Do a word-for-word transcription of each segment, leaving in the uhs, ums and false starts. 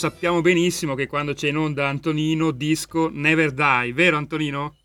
Sappiamo benissimo che quando c'è in onda Antonino disco Never Die, vero Antonino?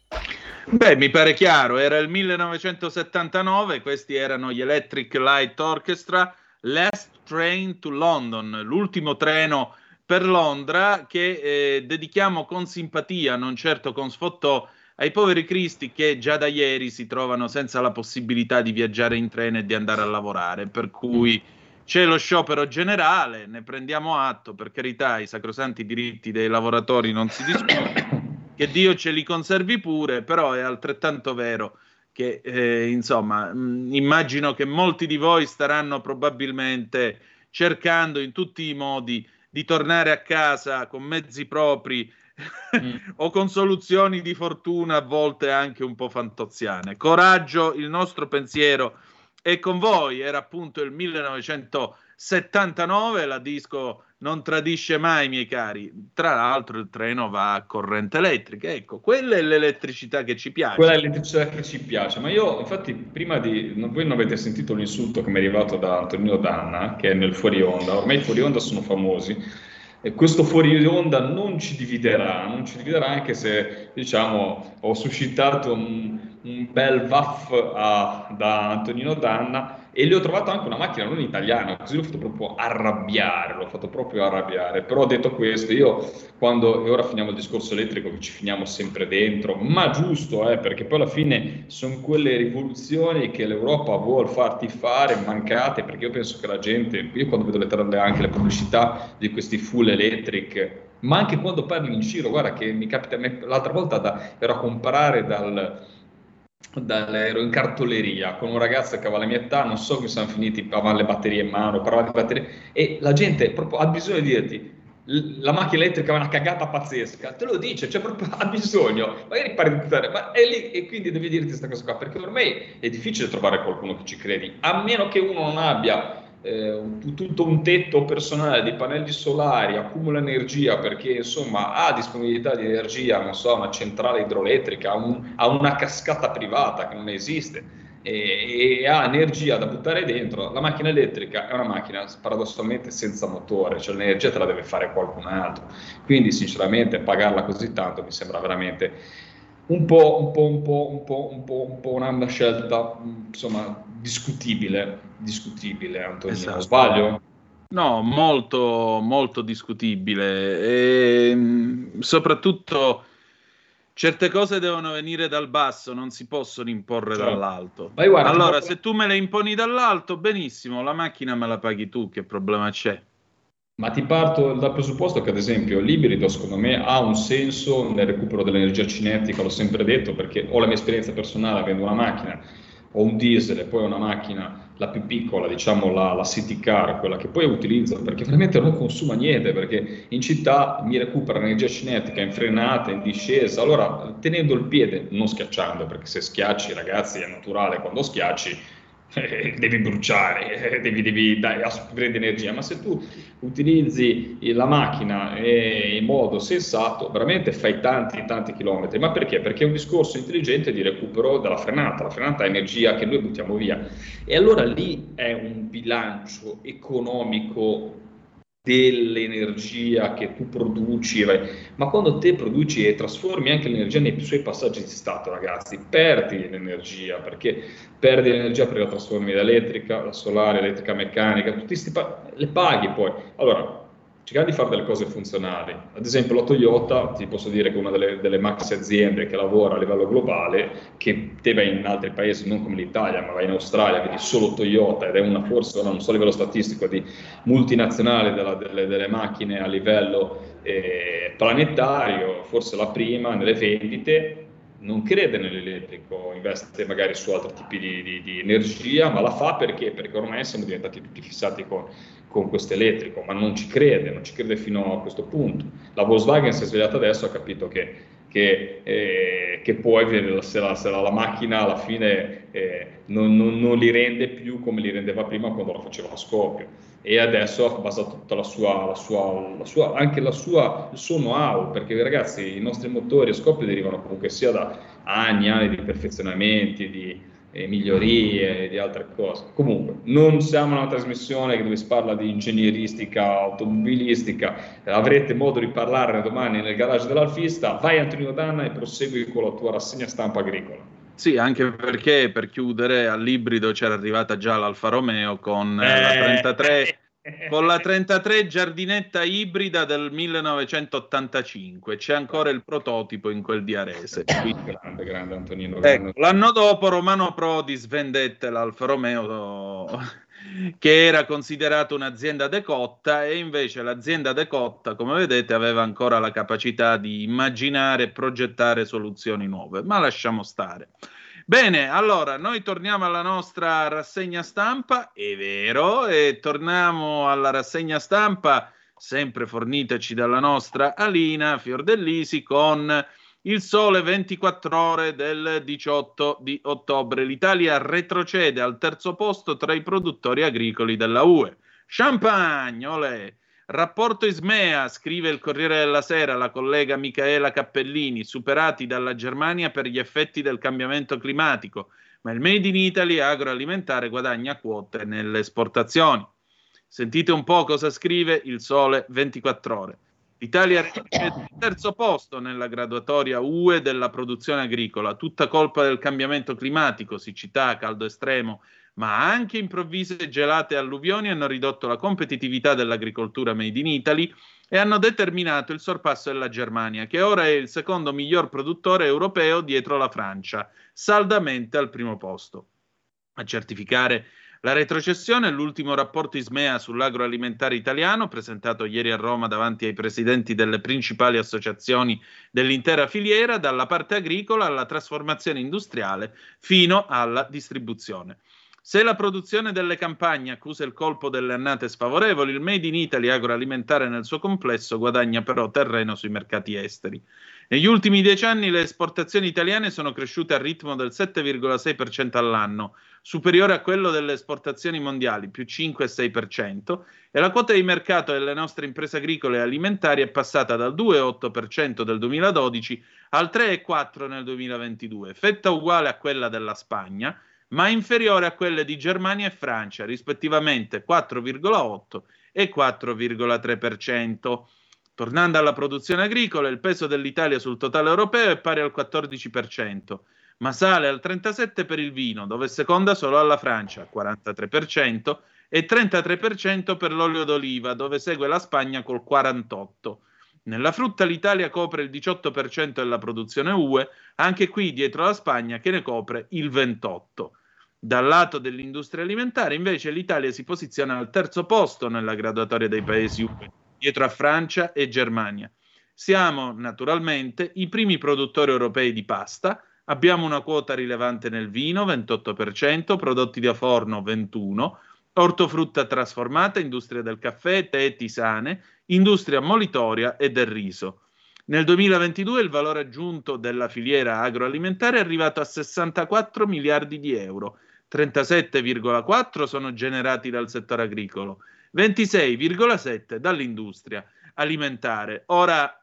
Beh, mi pare chiaro, era il millenovecentosettantanove, questi erano gli Electric Light Orchestra, Last Train to London, l'ultimo treno per Londra, che eh, dedichiamo con simpatia, non certo con sfottò, ai poveri cristi che già da ieri si trovano senza la possibilità di viaggiare in treno e di andare a lavorare, per cui c'è lo sciopero generale, ne prendiamo atto, per carità, i sacrosanti diritti dei lavoratori non si discutono, che Dio ce li conservi pure, però è altrettanto vero che eh, insomma mh, immagino che molti di voi staranno probabilmente cercando in tutti i modi di tornare a casa con mezzi propri mm. o con soluzioni di fortuna a volte anche un po' fantoziane. Coraggio, il nostro pensiero è con voi. Era appunto il millenovecentosettantanove, la disco non tradisce mai, miei cari. Tra l'altro il treno va a corrente elettrica, ecco, quella è l'elettricità che ci piace. Quella è l'elettricità che ci piace, ma io infatti prima di... No, voi non avete sentito l'insulto che mi è arrivato da Antonino D'Anna, che è nel fuori onda, ormai i fuori onda sono famosi, e questo fuori onda non ci dividerà, non ci dividerà anche se, diciamo, ho suscitato un, un bel vaff a, da Antonino D'Anna. E le ho trovato anche una macchina non italiana, così l'ho fatto proprio arrabbiare, l'ho fatto proprio arrabbiare. Però detto questo, io quando, e ora finiamo il discorso elettrico che ci finiamo sempre dentro, ma giusto, eh, perché poi alla fine sono quelle rivoluzioni che l'Europa vuol farti fare, mancate, perché io penso che la gente, io quando vedo le tele, anche le pubblicità di questi full electric, ma anche quando parli in giro, guarda che mi capita, l'altra volta da, ero a comprare dal... ero in cartoleria con un ragazzo che aveva la mia età, non so come siamo finiti, aveva le batterie in mano, parlava di batterie, e la gente proprio ha bisogno di dirti la macchina elettrica è una cagata pazzesca, te lo dice, cioè proprio ha bisogno, magari pari di te, ma è lì, e quindi devi dirti questa cosa qua, perché ormai è difficile trovare qualcuno che ci credi, a meno che uno non abbia eh, tutto un tetto personale di pannelli solari, accumula energia perché insomma ha disponibilità di energia, non so, una centrale idroelettrica, un, ha una cascata privata che non esiste e, e ha energia da buttare dentro. La macchina elettrica è una macchina paradossalmente senza motore, cioè l'energia te la deve fare qualcun altro, quindi sinceramente pagarla così tanto mi sembra veramente un po', un po', un po', un po', un po', un po' una scelta insomma discutibile, discutibile, Antonino, esatto. Sbaglio? No, molto, molto discutibile, e soprattutto certe cose devono venire dal basso, non si possono imporre cioè. dall'alto. Vai, guarda, allora, se tu me le imponi dall'alto, benissimo, la macchina me la paghi tu, che problema c'è? Ma ti parto dal presupposto che ad esempio l'ibrido secondo me ha un senso nel recupero dell'energia cinetica, l'ho sempre detto perché ho la mia esperienza personale avendo una macchina, ho un diesel e poi una macchina la più piccola, diciamo la, la city car, quella che poi utilizzo perché veramente non consuma niente, perché in città mi recupera l'energia cinetica in frenata, in discesa, allora tenendo il piede, non schiacciando, perché se schiacci ragazzi è naturale, quando schiacci Eh, devi bruciare, eh, devi, devi dare energia, ma se tu utilizzi la macchina eh, in modo sensato, veramente fai tanti tanti chilometri. Ma perché? Perché è un discorso intelligente di recupero dalla frenata, la frenata è energia che noi buttiamo via, e allora lì è un bilancio economico dell'energia che tu produci, ma quando te produci e trasformi anche l'energia nei suoi passaggi di stato, ragazzi, perdi l'energia, perché perdi l'energia perché la trasformi da elettrica, la solare, elettrica meccanica, tutti sti pa- le paghi poi. Allora, cercare di fare delle cose funzionali, ad esempio la Toyota, ti posso dire che è una delle, delle maxi aziende che lavora a livello globale, che te vai in altri paesi, non come l'Italia, ma vai in Australia, vedi solo Toyota, ed è una forse, non so a livello statistico, di multinazionale della, delle, delle macchine a livello eh, planetario, forse la prima nelle vendite. Non crede nell'elettrico, investe magari su altri tipi di, di, di energia, ma la fa perché? Perché ormai siamo diventati tutti fissati con, con questo elettrico, ma non ci crede, non ci crede fino a questo punto. La Volkswagen si è svegliata adesso, ha capito che, che, eh, che poi se la, se la, la macchina alla fine eh, non, non, non li rende più come li rendeva prima quando la faceva a scoppio. E adesso ha basato tutta la sua, la sua, la sua, anche la sua, il suo know-how, perché ragazzi i nostri motori a scoppio derivano comunque sia da anni e anni di perfezionamenti, di eh, migliorie e di altre cose. Comunque non siamo una trasmissione dove si parla di ingegneristica automobilistica, avrete modo di parlarne domani nel garage dell'Alfista. Vai Antonino D'Anna e prosegui con la tua rassegna stampa agricola. Sì, anche perché per chiudere all'ibrido c'era arrivata già l'Alfa Romeo con eh, la trentatré con la trentatré giardinetta ibrida del millenovecentottantacinque, c'è ancora il prototipo in quel di Arese. Grande, grande Antonino. Ecco, l'anno dopo Romano Prodi svendette l'Alfa Romeo che era considerata un'azienda decotta, e invece l'azienda decotta, come vedete, aveva ancora la capacità di immaginare e progettare soluzioni nuove, ma lasciamo stare. Bene, allora, noi torniamo alla nostra rassegna stampa, è vero, e torniamo alla rassegna stampa, sempre fornitaci dalla nostra Alina Fiordelisi, con Il Sole ventiquattro Ore del diciotto di ottobre. L'Italia retrocede al terzo posto tra i produttori agricoli della U E. Champagne, olè! Rapporto ISMEA, scrive il Corriere della Sera, la collega Michaela Cappellini, superati dalla Germania per gli effetti del cambiamento climatico, ma il Made in Italy agroalimentare guadagna quote nelle esportazioni. Sentite un po' cosa scrive Il Sole ventiquattro Ore. L'Italia riceve il terzo posto nella graduatoria U E della produzione agricola, tutta colpa del cambiamento climatico, siccità, caldo estremo, ma anche improvvise gelate e alluvioni hanno ridotto la competitività dell'agricoltura made in Italy e hanno determinato il sorpasso della Germania, che ora è il secondo miglior produttore europeo dietro la Francia, saldamente al primo posto. A certificare la retrocessione è l'ultimo rapporto ISMEA sull'agroalimentare italiano, presentato ieri a Roma davanti ai presidenti delle principali associazioni dell'intera filiera, dalla parte agricola alla trasformazione industriale fino alla distribuzione. Se la produzione delle campagne accusa il colpo delle annate sfavorevoli, il Made in Italy agroalimentare nel suo complesso guadagna però terreno sui mercati esteri. Negli ultimi dieci anni le esportazioni italiane sono cresciute al ritmo del sette virgola sei per cento all'anno, superiore a quello delle esportazioni mondiali, più cinque e sei per cento, e la quota di mercato delle nostre imprese agricole e alimentari è passata dal due virgola otto per cento del duemiladodici al tre virgola quattro per cento nel duemilaventidue, fetta uguale a quella della Spagna, ma inferiore a quelle di Germania e Francia, rispettivamente quattro virgola otto e quattro virgola tre per cento. Tornando alla produzione agricola, il peso dell'Italia sul totale europeo è pari al quattordici per cento, ma sale al trentasette per cento per il vino, dove seconda solo alla Francia, quarantatré per cento, e trentatré per cento per l'olio d'oliva, dove segue la Spagna col quarantotto per cento. Nella frutta l'Italia copre il diciotto per cento della produzione U E, anche qui dietro la Spagna che ne copre il ventotto per cento. Dal lato dell'industria alimentare invece l'Italia si posiziona al terzo posto nella graduatoria dei paesi U E, dietro a Francia e Germania. Siamo naturalmente i primi produttori europei di pasta, abbiamo una quota rilevante nel vino, ventotto per cento, prodotti da forno ventuno per cento, ortofrutta trasformata, industria del caffè, tè, tisane, industria molitoria e del riso. Nel duemilaventidue il valore aggiunto della filiera agroalimentare è arrivato a sessantaquattro miliardi di euro, trentasette virgola quattro sono generati dal settore agricolo, ventisei virgola sette dall'industria alimentare. Ora,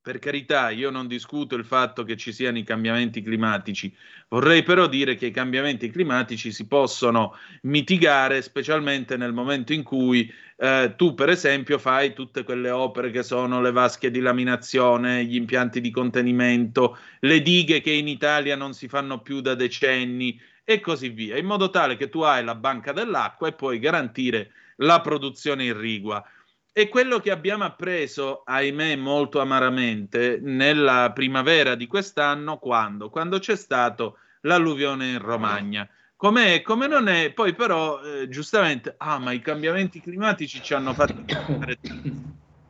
per carità, io non discuto il fatto che ci siano i cambiamenti climatici, vorrei però dire che i cambiamenti climatici si possono mitigare, specialmente nel momento in cui eh, tu, per esempio, fai tutte quelle opere che sono le vasche di laminazione, gli impianti di contenimento, le dighe che in Italia non si fanno più da decenni e così via, in modo tale che tu hai la banca dell'acqua e puoi garantire la produzione irrigua. E quello che abbiamo appreso, ahimè, molto amaramente, nella primavera di quest'anno, quando? Quando c'è stato l'alluvione in Romagna. Com'è e come non è, poi però, eh, giustamente, ah, ma i cambiamenti climatici ci hanno fatto...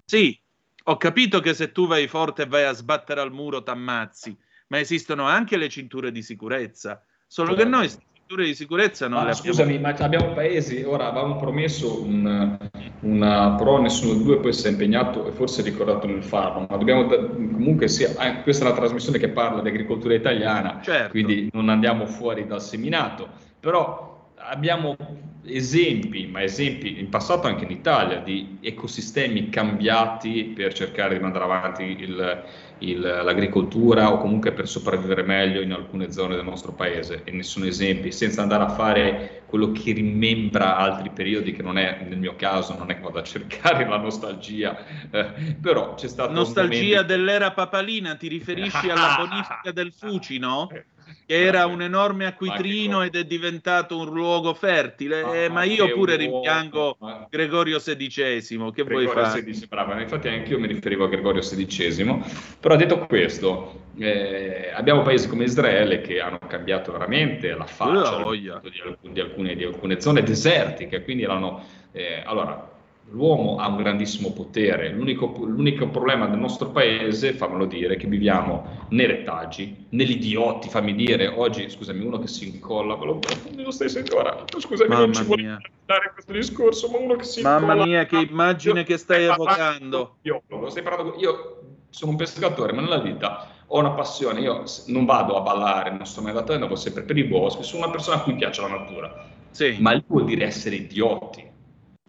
Sì, ho capito che se tu vai forte e vai a sbattere al muro t'ammazzi, ma esistono anche le cinture di sicurezza, solo che noi... di sicurezza non ma, le abbiamo... Scusami, ma abbiamo paesi, ora avevamo promesso un, una, però nessuno dei due poi si è impegnato e forse è ricordato nel farlo, ma dobbiamo comunque sia, questa è una trasmissione che parla di agricoltura italiana, certo. Quindi non andiamo fuori dal seminato, però abbiamo esempi, ma esempi in passato anche in Italia, di ecosistemi cambiati per cercare di mandare avanti il Il, l'agricoltura o comunque per sopravvivere meglio in alcune zone del nostro paese, e ne sono esempi, senza andare a fare quello che rimembra altri periodi, che non è nel mio caso, non è che vado a cercare la nostalgia, eh, però c'è stata nostalgia momento... dell'era papalina. Ti riferisci alla bonifica del Fucino? che era un enorme acquitrino ed è diventato un luogo fertile, ah, eh, ma io pure rimpiango ma... Gregorio sedicesimo, che Gregorio vuoi fare? sedicesimo, bravo, infatti anche io mi riferivo a Gregorio sedicesimo, però detto questo, eh, abbiamo paesi come Israele che hanno cambiato veramente la faccia oh, yeah. di, alcun, di, alcune, di alcune zone desertiche, quindi erano, eh, allora... L'uomo ha un grandissimo potere, l'unico, l'unico problema del nostro paese, fammelo dire, è che viviamo nei retaggi, negli idioti, fammi dire, oggi, scusami, uno che si incolla, ma lo, lo stai ancora, scusami, mamma non ci voglio dare questo discorso, ma uno che si mamma incolla... Mamma mia, che immagine io, che stai evocando! Io, io sono un pescatore, ma nella vita ho una passione, io non vado a ballare, non sto mai andato, andavo sempre per i boschi, sono una persona a cui piace la natura, sì. Ma lui vuol dire essere idioti.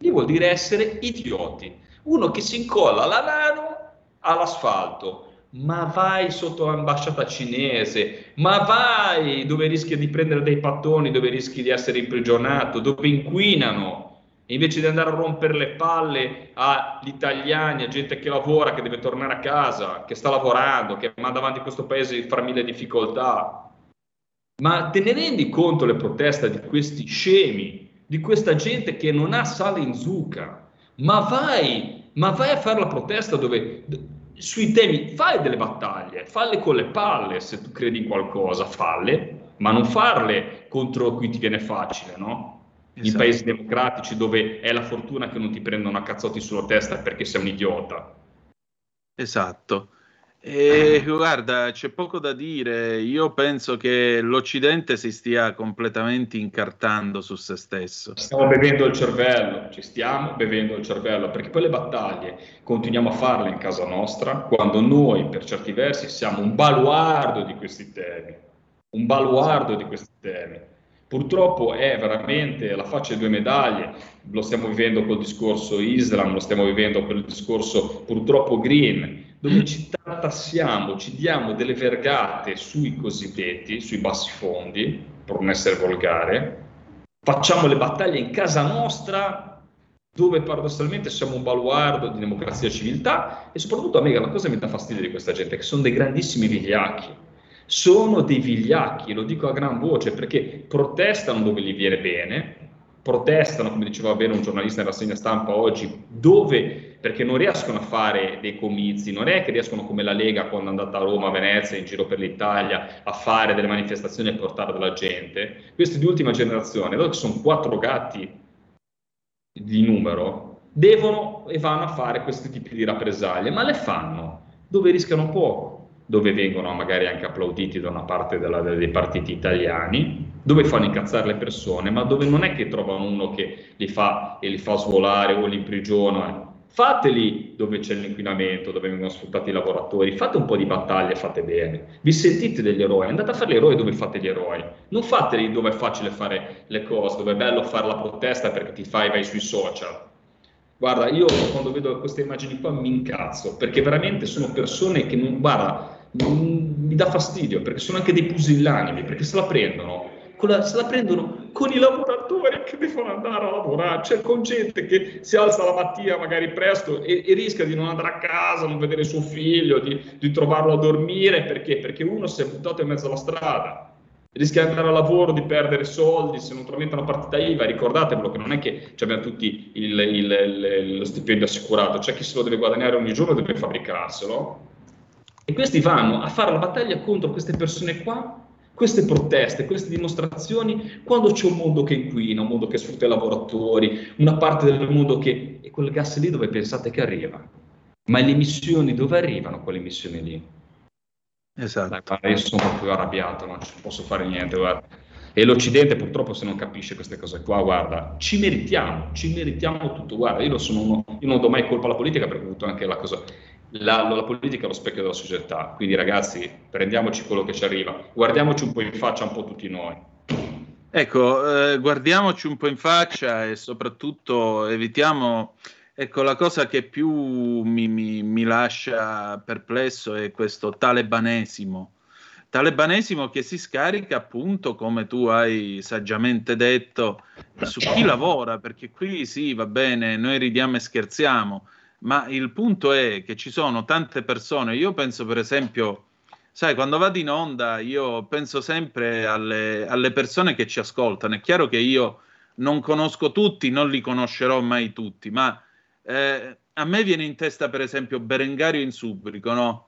Gli vuol dire essere idioti, uno che si incolla la mano all'asfalto, ma vai sotto l'ambasciata cinese, ma vai dove rischi di prendere dei pattoni, dove rischi di essere imprigionato, dove inquinano, invece di andare a rompere le palle agli italiani, a gente che lavora, che deve tornare a casa, che sta lavorando, che manda avanti questo paese fra mille difficoltà. Ma te ne rendi conto le proteste di questi scemi? Di questa gente che non ha sale in zucca, ma vai, ma vai a fare la protesta dove, sui temi, fai delle battaglie, falle con le palle se tu credi in qualcosa, falle, ma non farle contro cui ti viene facile, no? Esatto. In paesi democratici dove è la fortuna che non ti prendono a cazzotti sulla testa perché sei un idiota. Esatto. E guarda, c'è poco da dire, io penso che l'Occidente si stia completamente incartando su se stesso. Stiamo bevendo il cervello, ci stiamo bevendo il cervello, perché poi le battaglie continuiamo a farle in casa nostra, quando noi per certi versi siamo un baluardo di questi temi, un baluardo di questi temi. Purtroppo è veramente la faccia di due medaglie, lo stiamo vivendo col discorso Islam, lo stiamo vivendo col discorso purtroppo green, dove ci tassiamo, ci diamo delle vergate sui cosiddetti, sui bassifondi, per non essere volgare, facciamo le battaglie in casa nostra, dove paradossalmente siamo un baluardo di democrazia e civiltà, e soprattutto a me la cosa mi dà fastidio di questa gente, che sono dei grandissimi vigliacchi. Sono dei vigliacchi, lo dico a gran voce, perché protestano dove gli viene bene, protestano, come diceva bene un giornalista in rassegna stampa oggi, dove, perché non riescono a fare dei comizi, non è che riescono come la Lega quando è andata a Roma, a Venezia, in giro per l'Italia, a fare delle manifestazioni e portare della gente. Questi di ultima generazione, dato che sono quattro gatti di numero, devono e vanno a fare questi tipi di rappresaglie, ma le fanno dove rischiano poco. Dove vengono magari anche applauditi da una parte della, dei partiti italiani, dove fanno incazzare le persone, ma dove non è che trovano uno che li fa e li fa svolare o li imprigiona. Fateli dove c'è l'inquinamento, dove vengono sfruttati i lavoratori, fate un po' di battaglie, fate bene. Vi sentite degli eroi, andate a fare gli eroi dove fate gli eroi. Non fateli dove è facile fare le cose, dove è bello fare la protesta perché ti fai vai sui social. Guarda, io quando vedo queste immagini qua mi incazzo, perché veramente sono persone che non... Guarda, mi dà fastidio perché sono anche dei pusillanimi, perché se la prendono con, la, se la prendono con i lavoratori che devono andare a lavorare, cioè con gente che si alza la mattina magari presto e, e rischia di non andare a casa, non vedere suo figlio, di, di trovarlo a dormire perché, perché uno si è buttato in mezzo alla strada, rischia di andare al lavoro, di perdere soldi se non tramita una partita I V A. Ricordatevelo che non è che abbiamo tutti il, il, il, lo stipendio assicurato, c'è cioè chi se lo deve guadagnare ogni giorno deve fabbricarselo. E questi vanno a fare la battaglia contro queste persone qua, queste proteste, queste dimostrazioni, quando c'è un mondo che inquina, un mondo che sfrutta i lavoratori, una parte del mondo che... E quel gas lì dove pensate che arriva? Ma le emissioni dove arrivano quelle emissioni lì? Esatto. Dai, io sono proprio arrabbiato, non ci posso fare niente, guarda. E l'Occidente purtroppo se non capisce queste cose qua, guarda, ci meritiamo, ci meritiamo tutto. Guarda, io, sono uno, io non do mai colpa alla politica perché ho avuto anche la cosa... La, la politica è lo specchio della società, quindi ragazzi prendiamoci quello che ci arriva, guardiamoci un po' in faccia un po' tutti noi. Ecco, eh, guardiamoci un po' in faccia e soprattutto evitiamo, ecco la cosa che più mi, mi, mi lascia perplesso è questo talebanesimo, talebanesimo che si scarica appunto come tu hai saggiamente detto su chi lavora, perché qui sì va bene, noi ridiamo e scherziamo. Ma il punto è che ci sono tante persone, io penso per esempio Sai, quando vado in onda io penso sempre alle, alle persone che ci ascoltano. È chiaro che io non conosco tutti, non li conoscerò mai tutti, ma eh, a me viene in testa per esempio Berengario Insubrico, no?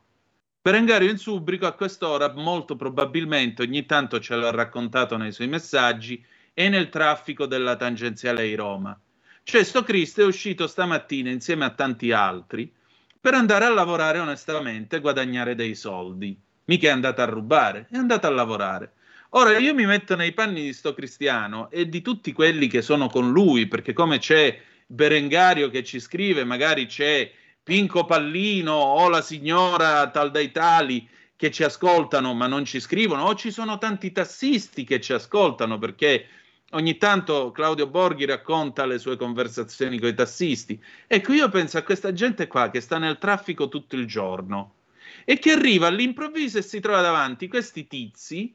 Berengario Insubrico a quest'ora molto probabilmente, ogni tanto ce l'ha raccontato nei suoi messaggi, è nel traffico della tangenziale di Roma. Cioè sto Cristo è uscito stamattina insieme a tanti altri per andare a lavorare onestamente e guadagnare dei soldi. Mica è andato a rubare, è andato a lavorare. Ora io mi metto nei panni di sto cristiano e di tutti quelli che sono con lui, perché come c'è Berengario che ci scrive, magari c'è Pinco Pallino o la signora tal dai tali che ci ascoltano ma non ci scrivono, o ci sono tanti tassisti che ci ascoltano, perché ogni tanto Claudio Borghi racconta le sue conversazioni con i tassisti. Ecco, io penso a questa gente qua che sta nel traffico tutto il giorno e che arriva all'improvviso e si trova davanti questi tizi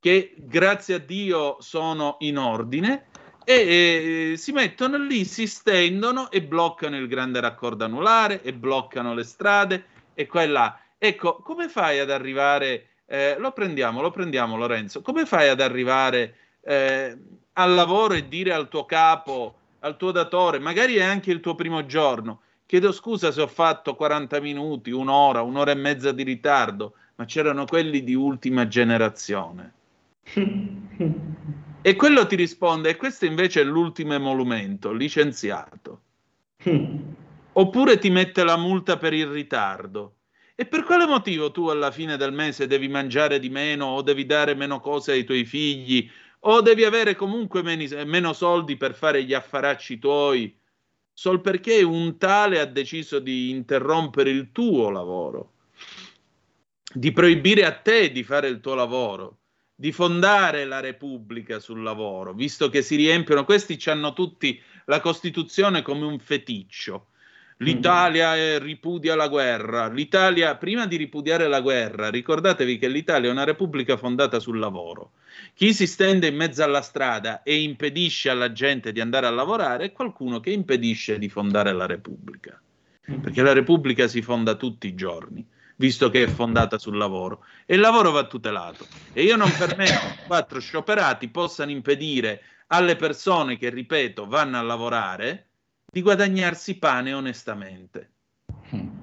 che grazie a Dio sono in ordine, e eh, si mettono lì, si stendono e bloccano il grande raccordo anulare e bloccano le strade e qua e là. Ecco, come fai ad arrivare, eh, lo prendiamo, lo prendiamo Lorenzo, come fai ad arrivare eh, al lavoro e dire al tuo capo, al tuo datore, magari è anche il tuo primo giorno, chiedo scusa se ho fatto quaranta minuti, un'ora, un'ora e mezza di ritardo, ma c'erano quelli di ultima generazione. E quello ti risponde, e questo invece è l'ultimo emolumento, licenziato. Oppure ti mette la multa per il ritardo. E per quale motivo tu alla fine del mese devi mangiare di meno o devi dare meno cose ai tuoi figli o devi avere comunque meni, meno soldi per fare gli affaracci tuoi sol perché un tale ha deciso di interrompere il tuo lavoro, di proibire a te di fare il tuo lavoro, di fondare la Repubblica sul lavoro, visto che si riempiono, questi hanno tutti la Costituzione come un feticcio. L'Italia è, ripudia la guerra, l'Italia, prima di ripudiare la guerra, ricordatevi che l'Italia è una repubblica fondata sul lavoro. Chi si stende in mezzo alla strada e impedisce alla gente di andare a lavorare è qualcuno che impedisce di fondare la Repubblica, perché la Repubblica si fonda tutti i giorni, visto che è fondata sul lavoro, e il lavoro va tutelato. E io non permetto che quattro scioperati possano impedire alle persone che, ripeto, vanno a lavorare di guadagnarsi pane onestamente.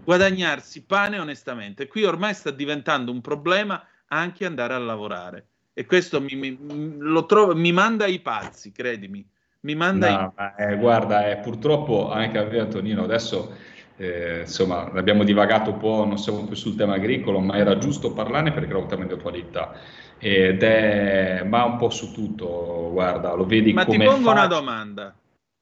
Guadagnarsi pane onestamente. Qui ormai sta diventando un problema anche andare a lavorare. E questo mi, mi, lo trovo, mi manda ai pazzi, credimi. Mi manda no, ai... eh, guarda, eh, purtroppo anche a via Antonino adesso... Eh, insomma, abbiamo divagato un po', non siamo più sul tema agricolo, ma era giusto parlarne perché era un tema di attualità ed è ma un po' su tutto, guarda, lo vedi come. Ma ti pongo fa... una domanda.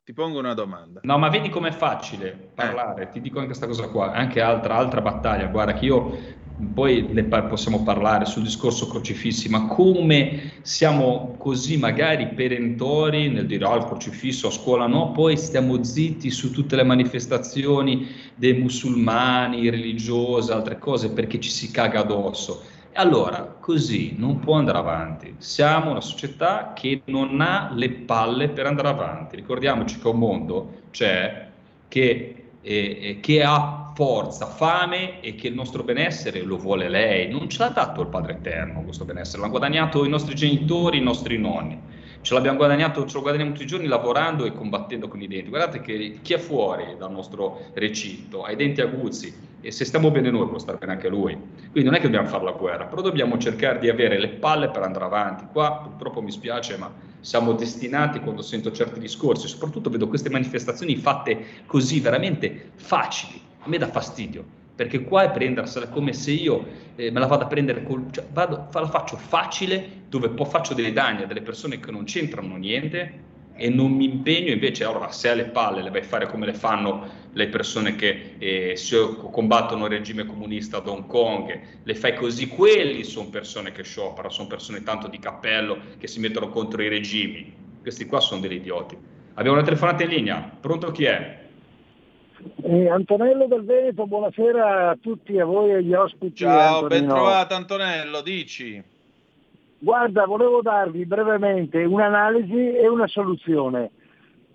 Ti pongo una domanda. No, ma vedi com'è facile parlare, eh. Ti dico anche questa cosa qua, anche altra altra battaglia, guarda che io poi ne par- possiamo parlare sul discorso crocifissi, ma come siamo così magari perentori nel dire ah, il crocifisso a scuola no, poi stiamo zitti su tutte le manifestazioni dei musulmani, religiose, altre cose, perché ci si caga addosso. Allora, così non può andare avanti. Siamo una società che non ha le palle per andare avanti. Ricordiamoci che un mondo c'è che, eh, che ha forza, fame e che il nostro benessere lo vuole lei. Non ce l'ha dato il Padre Eterno questo benessere, l'hanno guadagnato i nostri genitori, i nostri nonni. Ce l'abbiamo guadagnato, ce lo guadagniamo tutti i giorni lavorando e combattendo con i denti. Guardate che chi è fuori dal nostro recinto ha i denti aguzzi e se stiamo bene noi può stare bene anche lui. Quindi non è che dobbiamo fare la guerra, però dobbiamo cercare di avere le palle per andare avanti. Qua purtroppo mi spiace, ma siamo destinati, quando sento certi discorsi, soprattutto vedo queste manifestazioni fatte così veramente facili, a me dà fastidio. Perché qua è prendersela come se io eh, me la vado a prendere, col, cioè, vado, la faccio facile, dove poi faccio dei danni a delle persone che non c'entrano niente e non mi impegno invece, allora se hai le palle le vai a fare come le fanno le persone che eh, si combattono il regime comunista ad Hong Kong, le fai così, quelli sono persone che scioperano, sono persone tanto di cappello che si mettono contro i regimi, questi qua sono degli idioti. Abbiamo una telefonata in linea, pronto chi è? Eh, Antonello del Veneto, buonasera a tutti, a voi e agli ospiti. Ciao, ben trovato Antonello, dici. Guarda, volevo darvi brevemente un'analisi e una soluzione.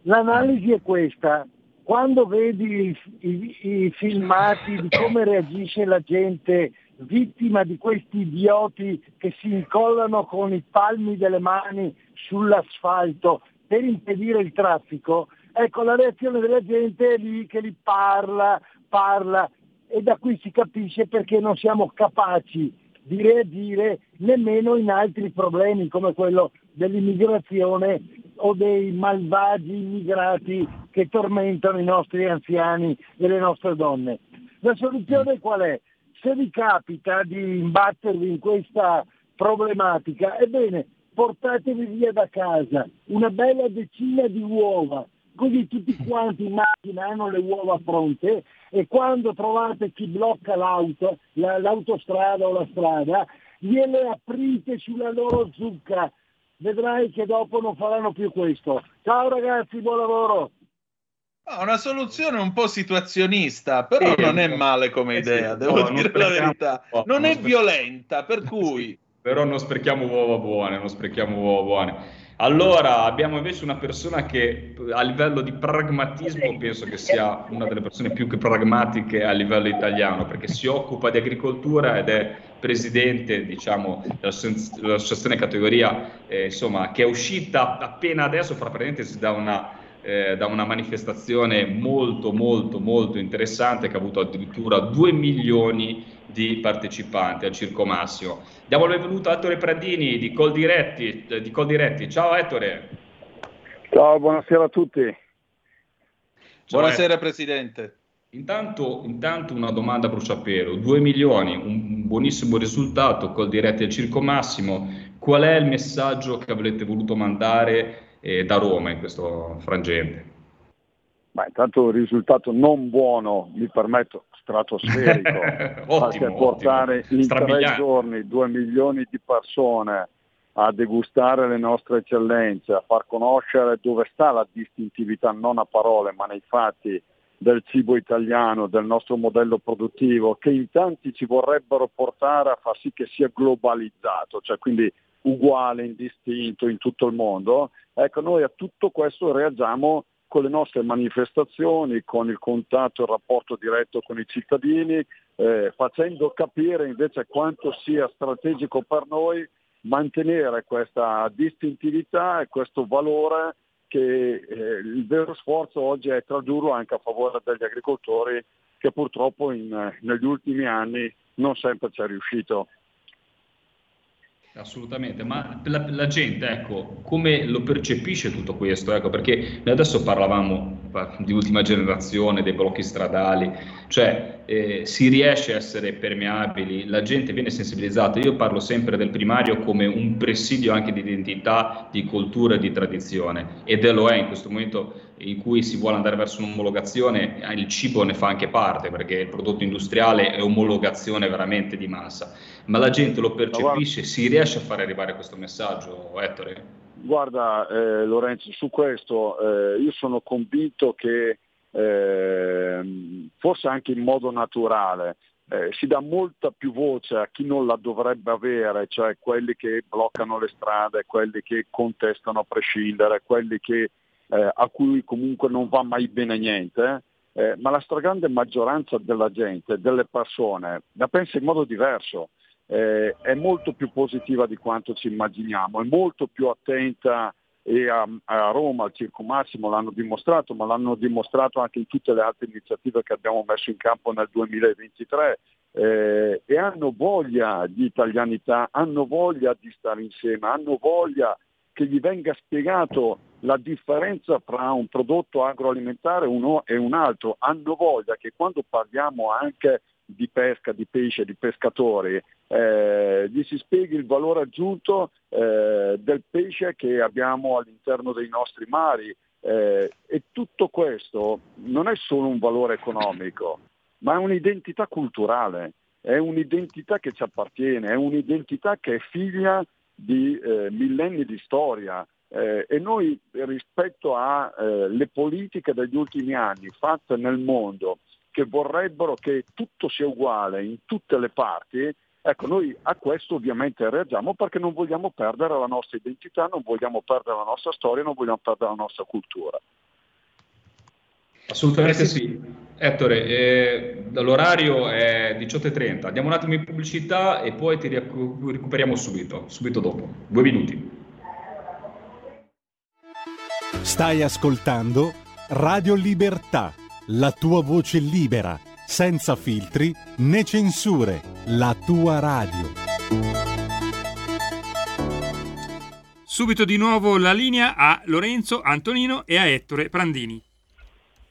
L'analisi è questa: quando vedi i, i, i filmati di come reagisce la gente vittima di questi idioti che si incollano con i palmi delle mani sull'asfalto per impedire il traffico, ecco la reazione della gente è lì che li parla, parla e da qui si capisce perché non siamo capaci di reagire nemmeno in altri problemi come quello dell'immigrazione o dei malvagi immigrati che tormentano i nostri anziani e le nostre donne. La soluzione qual è? Se vi capita di imbattervi in questa problematica, ebbene, portatevi via da casa una bella decina di uova, così tutti quanti in macchina hanno le uova pronte e quando trovate chi blocca l'auto, la, l'autostrada o la strada, gliele aprite sulla loro zucca. Vedrai che dopo non faranno più questo. Ciao ragazzi, buon lavoro! Ah, una soluzione un po' situazionista, però eh, non è male come eh, idea, sì, devo no, dire la verità. No, non, non è sper- violenta, per cui... Sì, però non sprechiamo uova buone, non sprechiamo uova buone. Allora, abbiamo invece una persona che a livello di pragmatismo penso che sia una delle persone più che pragmatiche a livello italiano, perché si occupa di agricoltura ed è presidente, diciamo, dell'associazione categoria, eh, insomma, che è uscita appena adesso, fra parentesi, da una... Eh, da una manifestazione molto molto molto interessante che ha avuto addirittura due milioni di partecipanti al Circo Massimo. Diamo il benvenuto a Ettore Prandini di Coldiretti, di Coldiretti. Ciao Ettore. Ciao, buonasera a tutti. Ciao, buonasera eh. Presidente. Intanto, intanto una domanda a bruciapelo, due milioni, un buonissimo risultato Coldiretti al Circo Massimo. Qual è il messaggio che avete voluto mandare da Roma in questo frangente? Ma intanto il risultato non buono, mi permetto, stratosferico, ottimo, perché portare ottimo. in tre giorni due milioni di persone a degustare le nostre eccellenze, a far conoscere dove sta la distintività, non a parole ma nei fatti, del cibo italiano, del nostro modello produttivo, che in tanti ci vorrebbero portare a far sì che sia globalizzato, cioè quindi uguale, indistinto in tutto il mondo. Ecco, noi a tutto questo reagiamo con le nostre manifestazioni, con il contatto e il rapporto diretto con i cittadini, eh, facendo capire invece quanto sia strategico per noi mantenere questa distintività e questo valore, che eh, il vero sforzo oggi è tradurlo anche a favore degli agricoltori, che purtroppo in, negli ultimi anni non sempre ci è riuscito. Assolutamente, ma la, la gente, ecco, come lo percepisce tutto questo? Ecco, perché noi adesso parlavamo di ultima generazione, dei blocchi stradali, cioè eh, si riesce a essere permeabili, la gente viene sensibilizzata. Io parlo sempre del primario come un presidio anche di identità, di cultura e di tradizione, ed è lo è in questo momento in cui si vuole andare verso un'omologazione, il cibo ne fa anche parte, perché il prodotto industriale è omologazione veramente di massa. Ma la gente lo percepisce, si riesce a far arrivare questo messaggio, Ettore? Guarda eh, Lorenzo, su questo eh, io sono convinto che eh, forse anche in modo naturale eh, si dà molta più voce a chi non la dovrebbe avere, cioè quelli che bloccano le strade, quelli che contestano a prescindere, quelli che, eh, a cui comunque non va mai bene niente. Eh, ma la stragrande maggioranza della gente, delle persone, la pensa in modo diverso. Eh, è molto più positiva di quanto ci immaginiamo, è molto più attenta, e a, a Roma, al Circo Massimo l'hanno dimostrato, ma l'hanno dimostrato anche in tutte le altre iniziative che abbiamo messo in campo nel duemilaventitré, eh, e hanno voglia di italianità, hanno voglia di stare insieme, hanno voglia che gli venga spiegato la differenza tra un prodotto agroalimentare uno e un altro, hanno voglia che quando parliamo anche di pesca, di pesce, di pescatori, eh, gli si spieghi il valore aggiunto eh, del pesce che abbiamo all'interno dei nostri mari, eh, e tutto questo non è solo un valore economico, ma è un'identità culturale, è un'identità che ci appartiene, è un'identità che è figlia di eh, millenni di storia, eh, e noi rispetto alle eh, politiche degli ultimi anni fatte nel mondo, che vorrebbero che tutto sia uguale in tutte le parti, ecco, noi a questo ovviamente reagiamo perché non vogliamo perdere la nostra identità, non vogliamo perdere la nostra storia, non vogliamo perdere la nostra cultura. Assolutamente sì. Ettore, eh, l'orario è diciotto e trenta, andiamo un attimo in pubblicità e poi ti ricu- recuperiamo subito, subito dopo, due minuti. Stai ascoltando Radio Libertà, la tua voce libera, senza filtri né censure, la tua radio. Subito di nuovo la linea a Lorenzo, Antonino e a Ettore Prandini.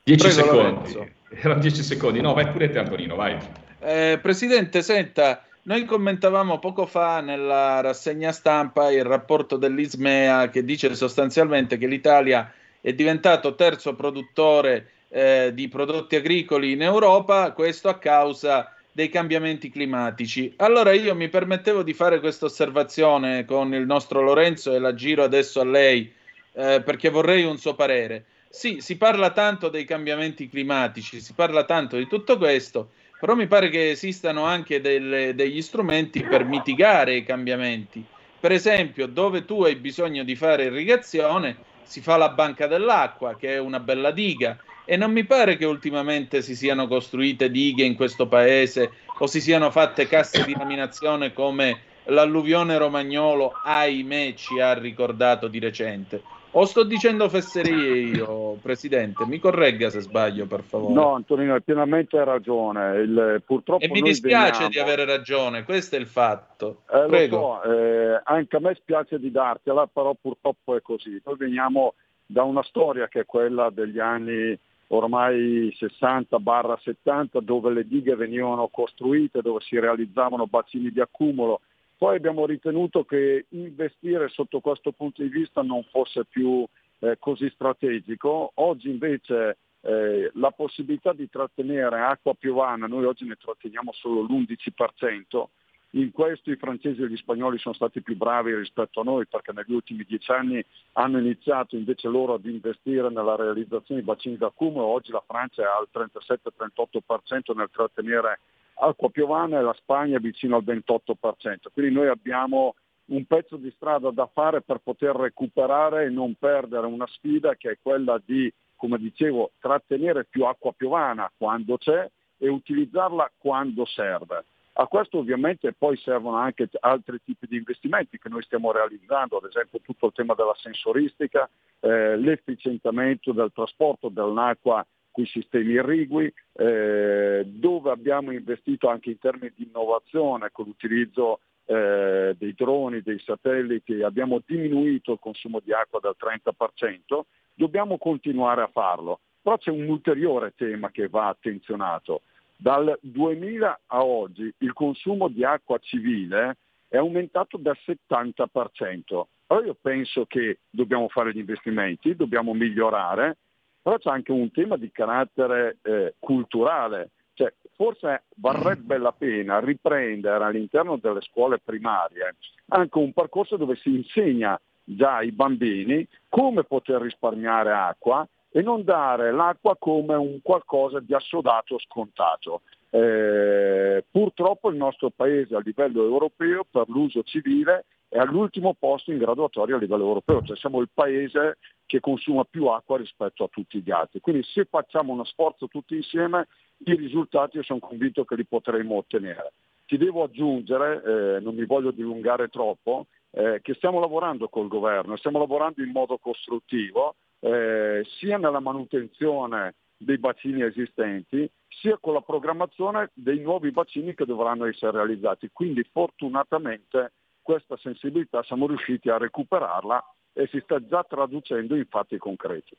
dieci secondi. Erano dieci secondi. No, vai pure te, Antonino, vai. Eh, Presidente, senta, noi commentavamo poco fa nella rassegna stampa il rapporto dell'ISMEA che dice sostanzialmente che l'Italia è diventato terzo produttore eh, di prodotti agricoli in Europa, questo a causa dei cambiamenti climatici. Allora io mi permettevo di fare questa osservazione con il nostro Lorenzo e la giro adesso a lei eh, perché vorrei un suo parere. Sì, si parla tanto dei cambiamenti climatici, si parla tanto di tutto questo, però mi pare che esistano anche delle, degli strumenti per mitigare i cambiamenti. Per esempio, dove tu hai bisogno di fare irrigazione si fa la banca dell'acqua, che è una bella diga, e non mi pare che ultimamente si siano costruite dighe in questo paese o si siano fatte casse di laminazione come l'alluvione romagnolo, ahimè, ci ha ricordato di recente. O sto dicendo fesserie io, Presidente? Mi corregga se sbaglio, per favore. No, Antonino, hai pienamente ragione. Il, purtroppo e mi dispiace veniamo... di avere ragione, questo è il fatto. Eh, Prego. Lo so, eh, anche a me spiace di dartela, però purtroppo è così. Noi veniamo da una storia che è quella degli anni ormai sessanta settanta, dove le dighe venivano costruite, dove si realizzavano bacini di accumulo. Poi abbiamo ritenuto che investire sotto questo punto di vista non fosse più eh, così strategico. Oggi invece eh, la possibilità di trattenere acqua piovana, noi oggi ne tratteniamo solo l'undici per cento, in questo i francesi e gli spagnoli sono stati più bravi rispetto a noi, perché negli ultimi dieci anni hanno iniziato invece loro ad investire nella realizzazione di bacini d'accumulo. Oggi la Francia è al trentasette trentotto per cento nel trattenere acqua piovana e la Spagna è vicino al ventotto per cento. Quindi noi abbiamo un pezzo di strada da fare per poter recuperare e non perdere una sfida che è quella di, come dicevo, trattenere più acqua piovana quando c'è e utilizzarla quando serve. A questo ovviamente poi servono anche altri tipi di investimenti che noi stiamo realizzando, ad esempio tutto il tema della sensoristica, eh, l'efficientamento del trasporto dell'acqua con i sistemi irrigui, eh, dove abbiamo investito anche in termini di innovazione con l'utilizzo eh, dei droni, dei satelliti, abbiamo diminuito il consumo di acqua del trenta per cento, dobbiamo continuare a farlo. Però c'è un ulteriore tema che va attenzionato. Dal duemila a oggi il consumo di acqua civile è aumentato del settanta per cento. Allora io penso che dobbiamo fare gli investimenti, dobbiamo migliorare, però c'è anche un tema di carattere eh, culturale. Cioè, forse varrebbe la pena riprendere all'interno delle scuole primarie anche un percorso dove si insegna già ai bambini come poter risparmiare acqua e non dare l'acqua come un qualcosa di assodato o scontato. Eh, purtroppo il nostro paese a livello europeo per l'uso civile è all'ultimo posto in graduatoria a livello europeo, cioè siamo il paese che consuma più acqua rispetto a tutti gli altri. Quindi se facciamo uno sforzo tutti insieme, i risultati io sono convinto che li potremo ottenere. Ti devo aggiungere, eh, non mi voglio dilungare troppo, eh, che stiamo lavorando col governo, stiamo lavorando in modo costruttivo, Eh, sia nella manutenzione dei bacini esistenti, sia con la programmazione dei nuovi bacini che dovranno essere realizzati. Quindi fortunatamente questa sensibilità siamo riusciti a recuperarla e si sta già traducendo in fatti concreti.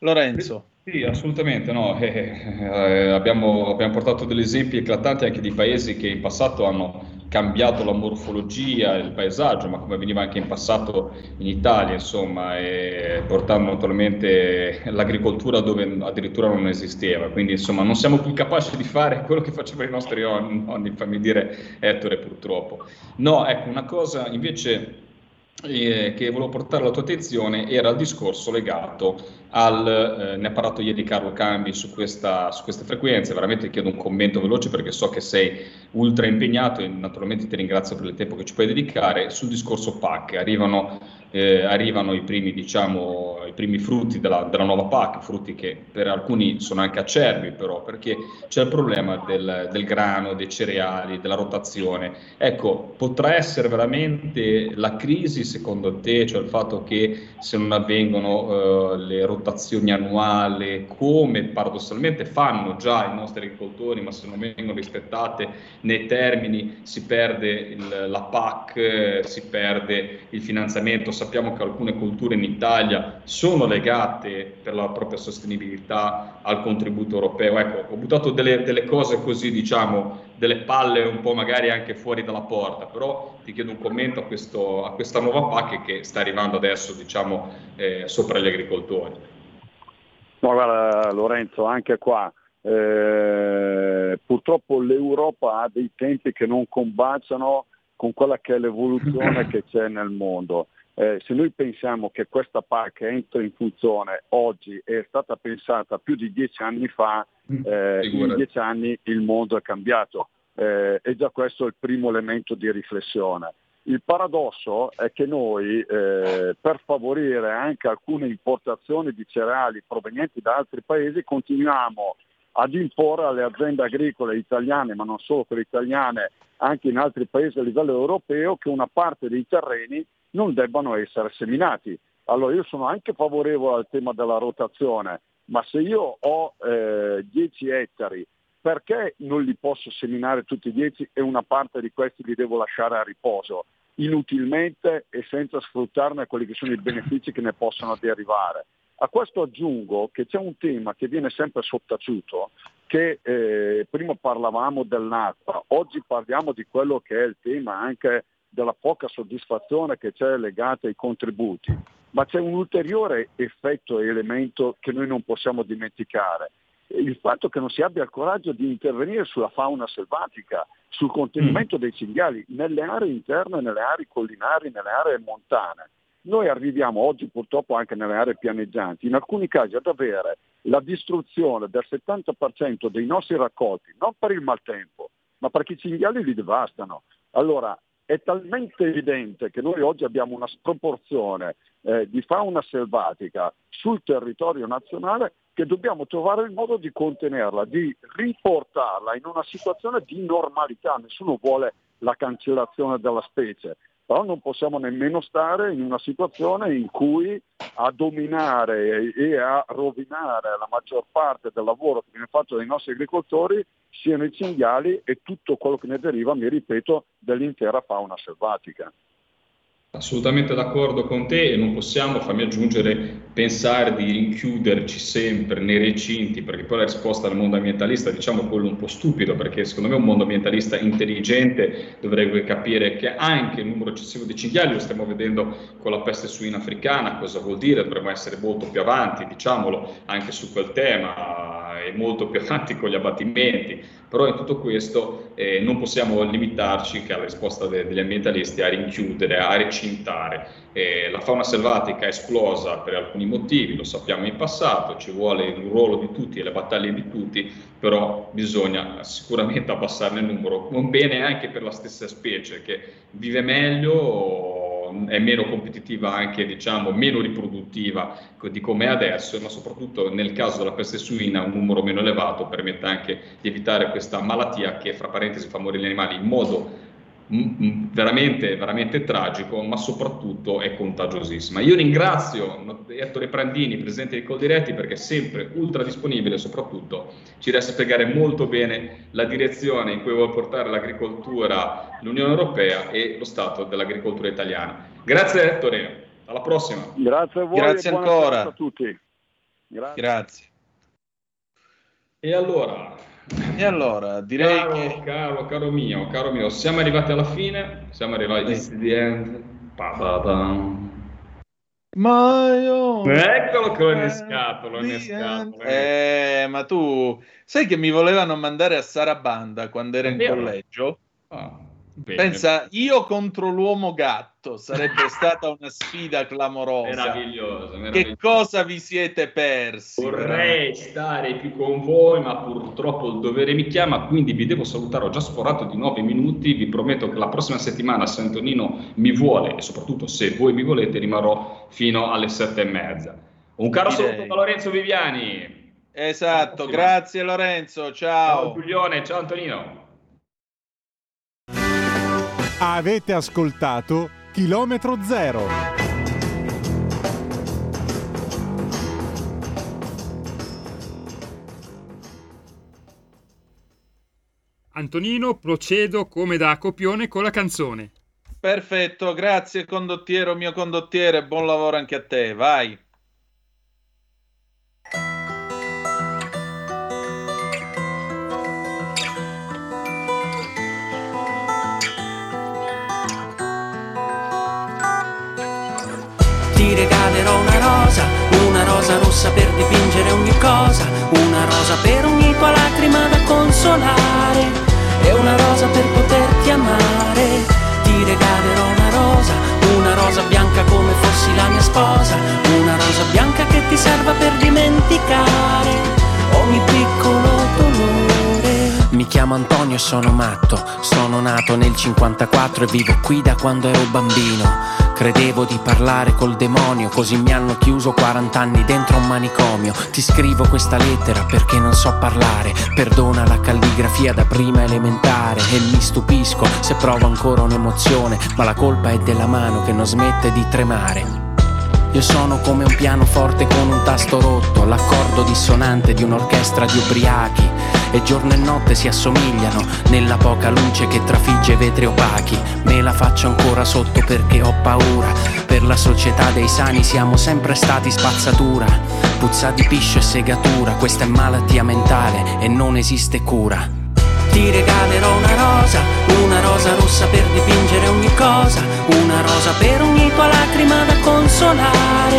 Lorenzo. Sì, assolutamente. No. Eh, eh, abbiamo, abbiamo portato degli esempi eclatanti anche di paesi che in passato hanno cambiato la morfologia, il paesaggio, ma come veniva anche in passato in Italia, insomma, e portando naturalmente l'agricoltura dove addirittura non esisteva. Quindi, insomma, non siamo più capaci di fare quello che facevano i nostri nonni, fammi dire, Ettore, purtroppo. No, ecco, una cosa invece eh, che volevo portare alla tua attenzione era il discorso legato al, eh, ne ha parlato ieri Carlo Cambi su questa su queste frequenze. Veramente chiedo un commento veloce perché so che sei ultra impegnato e naturalmente ti ringrazio per il tempo che ci puoi dedicare sul discorso P A C. Arrivano eh, arrivano i primi, diciamo, i primi frutti della, della nuova P A C, frutti che per alcuni sono anche acerbi, però, perché c'è il problema del, del grano, dei cereali, della rotazione. Ecco, potrà essere veramente la crisi, secondo te, cioè il fatto che se non avvengono eh, le rotazioni annuali, come paradossalmente fanno già i nostri agricoltori, ma se non vengono rispettate nei termini si perde il, la P A C, eh, si perde il finanziamento. Sappiamo che alcune colture in Italia sono legate per la propria sostenibilità al contributo europeo. Ecco, ho buttato delle, delle cose così, diciamo, delle palle un po' magari anche fuori dalla porta, però ti chiedo un commento a, questo, a questa nuova P A C che sta arrivando adesso, diciamo, eh, sopra gli agricoltori. No, guarda Lorenzo, anche qua eh, purtroppo l'Europa ha dei tempi che non combaciano con quella che è l'evoluzione che c'è nel mondo. Eh, se noi pensiamo che questa P A C entra in funzione oggi e è stata pensata più di dieci anni fa, eh, in dieci anni il mondo è cambiato, eh, e già questo è il primo elemento di riflessione. Il paradosso è che noi eh, per favorire anche alcune importazioni di cereali provenienti da altri paesi continuiamo ad imporre alle aziende agricole italiane, ma non solo per italiane, anche in altri paesi a livello europeo, che una parte dei terreni non debbano essere seminati. Allora io sono anche favorevole al tema della rotazione, ma se io ho eh, dieci ettari, perché non li posso seminare tutti dieci e una parte di questi li devo lasciare a riposo, inutilmente e senza sfruttarne quelli che sono i benefici che ne possono derivare? A questo aggiungo che c'è un tema che viene sempre sottaciuto, che eh, prima parlavamo dell'acqua, oggi parliamo di quello che è il tema anche della poca soddisfazione che c'è legata ai contributi, ma c'è un ulteriore effetto e elemento che noi non possiamo dimenticare, il fatto che non si abbia il coraggio di intervenire sulla fauna selvatica, sul contenimento dei cinghiali, nelle aree interne, nelle aree collinari, nelle aree montane. Noi arriviamo oggi purtroppo anche nelle aree pianeggianti, in alcuni casi ad avere la distruzione del settanta per cento dei nostri raccolti, non per il maltempo, ma perché i cinghiali li devastano. Allora, è talmente evidente che noi oggi abbiamo una sproporzione eh, di fauna selvatica sul territorio nazionale che dobbiamo trovare il modo di contenerla, di riportarla in una situazione di normalità. Nessuno vuole la cancellazione della specie, però non possiamo nemmeno stare in una situazione in cui a dominare e a rovinare la maggior parte del lavoro che viene fatto dai nostri agricoltori siano i cinghiali e tutto quello che ne deriva, mi ripeto, dell'intera fauna selvatica. Assolutamente d'accordo con te, e non possiamo, fammi aggiungere, pensare di rinchiuderci sempre nei recinti, perché poi la risposta del mondo ambientalista, diciamo, quello un po' stupido, perché secondo me un mondo ambientalista intelligente dovrebbe capire che anche il numero eccessivo di cinghiali, lo stiamo vedendo con la peste suina africana, cosa vuol dire, dovremmo essere molto più avanti, diciamolo, anche su quel tema, e molto più avanti con gli abbattimenti. Però in tutto questo eh, non possiamo limitarci, che alla risposta de- degli ambientalisti, a rinchiudere, a recintare. Eh, la fauna selvatica è esplosa per alcuni motivi, lo sappiamo in passato, ci vuole il ruolo di tutti e le battaglie di tutti, però bisogna sicuramente abbassarne il numero, un bene anche per la stessa specie che vive meglio, è meno competitiva, anche, diciamo, meno riproduttiva di come è adesso, ma soprattutto nel caso della peste suina un numero meno elevato permette anche di evitare questa malattia che, fra parentesi, fa morire gli animali in modo veramente veramente tragico, ma soprattutto è contagiosissima. Io ringrazio Ettore Prandini, presidente di Coldiretti, perché è sempre ultra disponibile, soprattutto ci riesce a spiegare molto bene la direzione in cui vuole portare l'agricoltura, l'Unione Europea e lo stato dell'agricoltura italiana. Grazie Ettore, alla prossima. Grazie a voi, grazie e ancora a tutti. Grazie. Grazie. E allora E allora direi caro, che caro, caro mio, caro mio, siamo arrivati alla fine, siamo arrivati eh. Ma io eccolo che l'ho innescato, l'ho innescato. Eh, ma tu sai che mi volevano mandare a Sarabanda quando ero in eh. collegio? Ah. Bene. Pensa, io contro l'uomo gatto sarebbe stata una sfida clamorosa. Meraviglioso, meraviglioso. Che cosa vi siete persi? Vorrei veramente stare più con voi, ma purtroppo il dovere mi chiama, quindi vi devo salutare. Ho già sforato di nove minuti. Vi prometto che la prossima settimana, se Antonino mi vuole e soprattutto se voi mi volete, rimarrò fino alle sette e mezza. Un caro saluto da Lorenzo Viviani. Esatto, grazie Lorenzo. Ciao. Ciao Giulione, ciao Antonino. Avete ascoltato Chilometro Zero. Antonino, procedo come da copione con la canzone. Perfetto, grazie condottiero, mio condottiere, buon lavoro anche a te, vai. Ti regalerò una rosa, una rosa rossa per dipingere ogni cosa, una rosa per ogni tua lacrima da consolare, e una rosa per poterti amare. Ti regalerò una rosa, una rosa bianca come fossi la mia sposa, una rosa bianca che ti serva per dimenticare ogni piccolo dolore. Mi chiamo Antonio e sono matto, sono nato nel cinquantaquattro e vivo qui da quando ero bambino. Credevo di parlare col demonio, così mi hanno chiuso quaranta anni dentro un manicomio. Ti scrivo questa lettera perché non so parlare, perdona la calligrafia da prima elementare. E mi stupisco se provo ancora un'emozione, ma la colpa è della mano che non smette di tremare. Io sono come un pianoforte con un tasto rotto, l'accordo dissonante di un'orchestra di ubriachi, e giorno e notte si assomigliano nella poca luce che trafigge vetri opachi. Me la faccio ancora sotto perché ho paura, per la società dei sani siamo sempre stati spazzatura. Puzza di piscio e segatura, questa è malattia mentale e non esiste cura. Ti regalerò una rosa, una rosa rossa per dipingere ogni cosa, una rosa per ogni tua lacrima da consolare,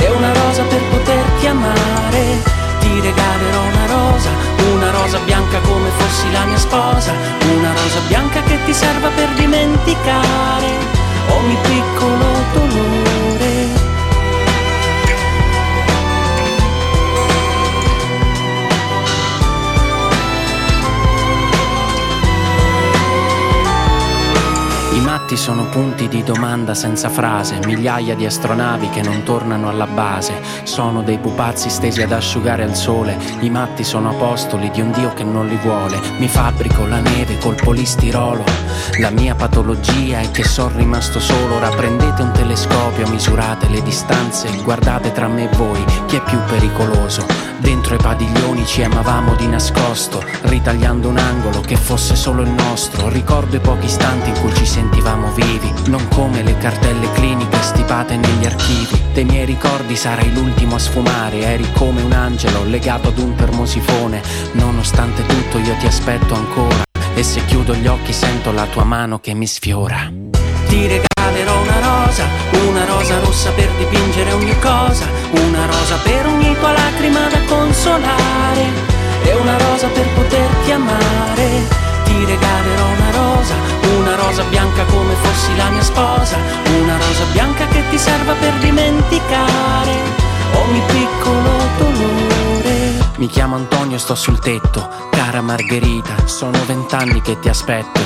e una rosa per poterti amare. Ti regalerò una rosa, una rosa bianca come fossi la mia sposa, una rosa bianca che ti serva per dimenticare ogni piccolo dolore. I matti sono punti di domanda senza frase, migliaia di astronavi che non tornano alla base, sono dei pupazzi stesi ad asciugare al sole, i matti sono apostoli di un Dio che non li vuole. Mi fabbrico la neve col polistirolo, la mia patologia è che son rimasto solo. Ora prendete un telescopio, misurate le distanze, guardate tra me e voi chi è più pericoloso. Dentro i padiglioni ci amavamo di nascosto, ritagliando un angolo che fosse solo il nostro. Ricordo i pochi istanti in cui ci sentiamo sentivamo vivi, non come le cartelle cliniche stipate negli archivi. Dei miei ricordi sarai l'ultimo a sfumare, eri come un angelo legato ad un termosifone. Nonostante tutto io ti aspetto ancora, e se chiudo gli occhi sento la tua mano che mi sfiora. Ti regalerò una rosa, una rosa rossa per dipingere ogni cosa, una rosa per ogni tua lacrima da consolare, e una rosa per poterti amare. Ti regalerò una rosa, una rosa bianca come fossi la mia sposa, una rosa bianca che ti serva per dimenticare ogni piccolo dolore. Mi chiamo Antonio, sto sul tetto, cara Margherita, sono vent'anni che ti aspetto.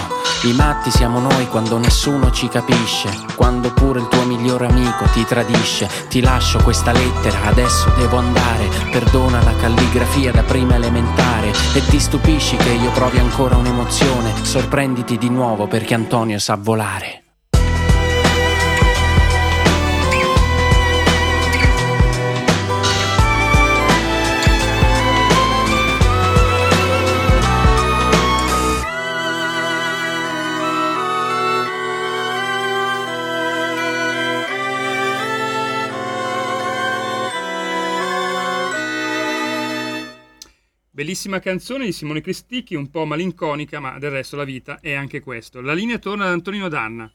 I matti siamo noi quando nessuno ci capisce, quando pure il tuo migliore amico ti tradisce. Ti lascio questa lettera, adesso devo andare, perdona la calligrafia da prima elementare. E ti stupisci che io provi ancora un'emozione, sorprenditi di nuovo perché Antonio sa volare. Bellissima canzone di Simone Cristicchi, un po' malinconica, ma del resto la vita è anche questo. La linea torna ad Antonino D'Anna.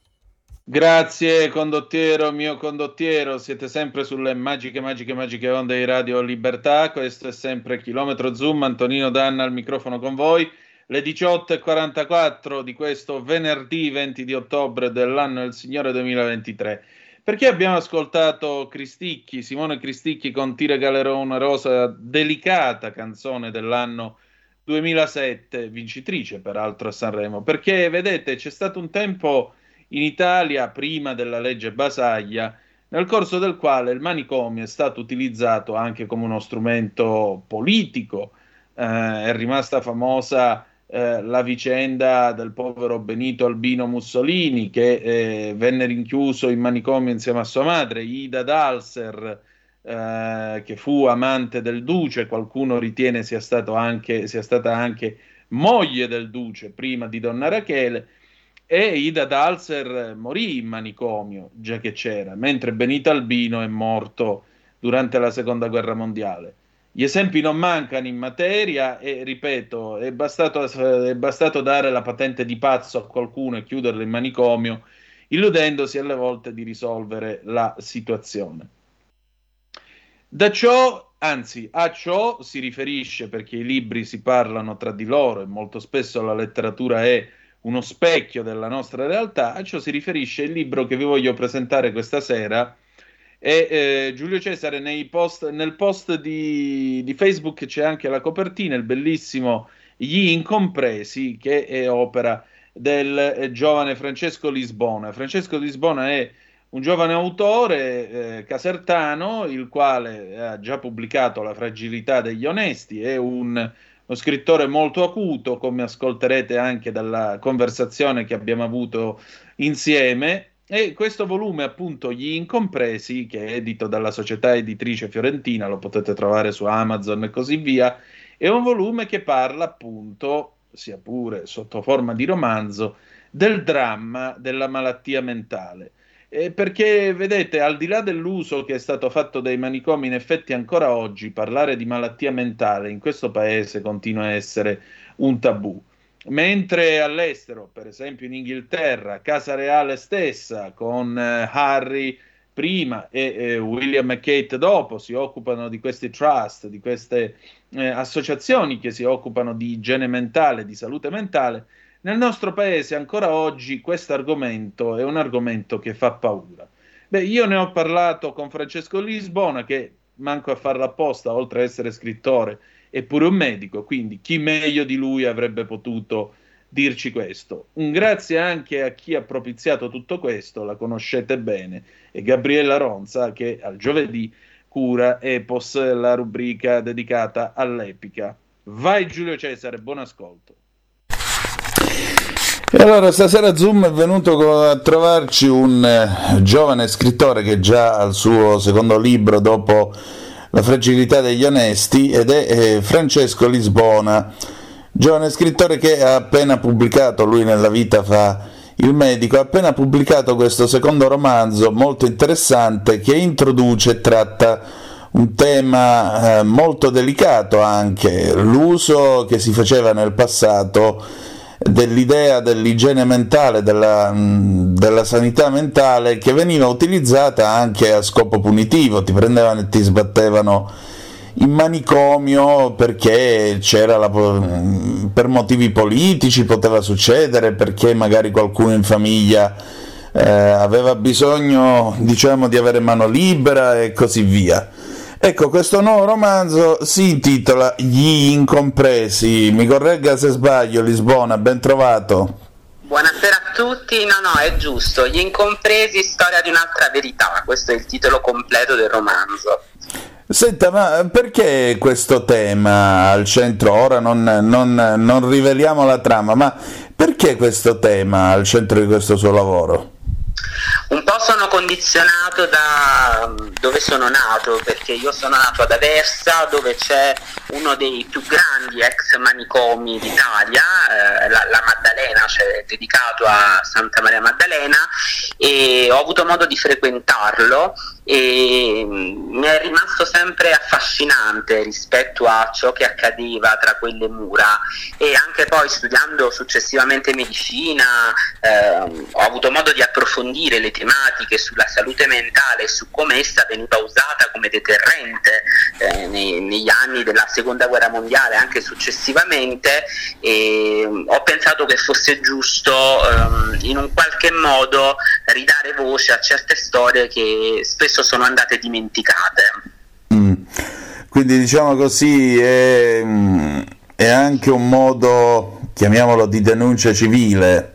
Grazie condottiero, mio condottiero, siete sempre sulle magiche, magiche, magiche onde di Radio Libertà, questo è sempre Chilometro Zoom, Antonino D'Anna al microfono con voi. Le diciotto e quarantaquattro di questo venerdì venti di ottobre dell'anno del Signore duemilaventitré. Perché abbiamo ascoltato Cristicchi, Simone Cristicchi con Ti regalerò una rosa, delicata canzone dell'anno duemilasette, vincitrice peraltro a Sanremo? Perché vedete, c'è stato un tempo in Italia, prima della legge Basaglia, nel corso del quale il manicomio è stato utilizzato anche come uno strumento politico. Eh, è rimasta famosa Eh, la vicenda del povero Benito Albino Mussolini, che eh, venne rinchiuso in manicomio insieme a sua madre, Ida Dalser, eh, che fu amante del duce. Qualcuno ritiene sia, stato anche, sia stata anche moglie del duce prima di Donna Rachele, e Ida Dalser morì in manicomio, già che c'era, mentre Benito Albino è morto durante la Seconda Guerra Mondiale. Gli esempi non mancano in materia e, ripeto, è bastato, è bastato dare la patente di pazzo a qualcuno e chiuderlo in manicomio, illudendosi alle volte di risolvere la situazione. Da ciò, anzi, a ciò si riferisce, perché i libri si parlano tra di loro e molto spesso la letteratura è uno specchio della nostra realtà, a ciò si riferisce il libro che vi voglio presentare questa sera. E eh, Giulio Cesare nei post, nel post di, di Facebook c'è anche la copertina, il bellissimo Gli Incompresi, che è opera del eh, giovane Francesco Lisbona. Francesco Lisbona è un giovane autore eh, casertano, il quale ha già pubblicato La fragilità degli onesti. È un, uno scrittore molto acuto, come ascolterete anche dalla conversazione che abbiamo avuto insieme. E questo volume, appunto, Gli Incompresi, che è edito dalla società editrice fiorentina, lo potete trovare su Amazon e così via, è un volume che parla, appunto, sia pure sotto forma di romanzo, del dramma della malattia mentale. E perché, vedete, al di là dell'uso che è stato fatto dei manicomi, in effetti ancora oggi parlare di malattia mentale in questo paese continua a essere un tabù. Mentre all'estero, per esempio in Inghilterra, Casa Reale stessa, con eh, Harry prima e eh, William e Kate dopo, si occupano di questi trust, di queste eh, associazioni che si occupano di igiene mentale, di salute mentale. Nel nostro paese ancora oggi questo argomento è un argomento che fa paura. Beh, io ne ho parlato con Francesco Lisbona, che manco a farla apposta, oltre a essere scrittore, eppure un medico, quindi chi meglio di lui avrebbe potuto dirci questo. Un grazie anche a chi ha propiziato tutto questo, la conoscete bene, è Gabriella Ronza, che al giovedì cura E P O S, la rubrica dedicata all'epica. Vai Giulio Cesare, buon ascolto. E allora stasera Zoom è venuto a trovarci un giovane scrittore che già al suo secondo libro dopo La fragilità degli onesti, ed è eh, Francesco Lisbona, giovane scrittore che ha appena pubblicato, lui nella vita fa il medico, ha appena pubblicato questo secondo romanzo molto interessante che introduce e tratta un tema eh, molto delicato anche, l'uso che si faceva nel passato dell'idea dell'igiene mentale, della, mh, della sanità mentale, che veniva utilizzata anche a scopo punitivo. Ti prendevano e ti sbattevano in manicomio perché c'era la, per motivi politici poteva succedere, perché magari qualcuno in famiglia eh, aveva bisogno, diciamo, di avere mano libera e così via. Ecco, questo nuovo romanzo si intitola Gli Incompresi. Mi corregga se sbaglio, Lisbona, ben trovato. Buonasera a tutti, no no, è giusto, Gli Incompresi, storia di un'altra verità, questo è il titolo completo del romanzo. Senta, ma perché questo tema al centro, ora non, non, non riveliamo la trama, ma perché questo tema al centro di questo suo lavoro? Un po' sono condizionato da dove sono nato, perché io sono nato ad Aversa, dove c'è uno dei più grandi ex manicomi d'Italia, eh, la, la Maddalena, cioè dedicato a Santa Maria Maddalena, e ho avuto modo di frequentarlo e mi è rimasto sempre affascinante rispetto a ciò che accadeva tra quelle mura. E anche poi, studiando successivamente medicina, eh, ho avuto modo di approfondire le tematiche pratiche sulla salute mentale e su come essa è venuta usata come deterrente eh, nei, negli anni della seconda guerra mondiale, anche successivamente, e ho pensato che fosse giusto ehm, in un qualche modo ridare voce a certe storie che spesso sono andate dimenticate. Mm. Quindi diciamo così è, è anche un modo, chiamiamolo, di denuncia civile.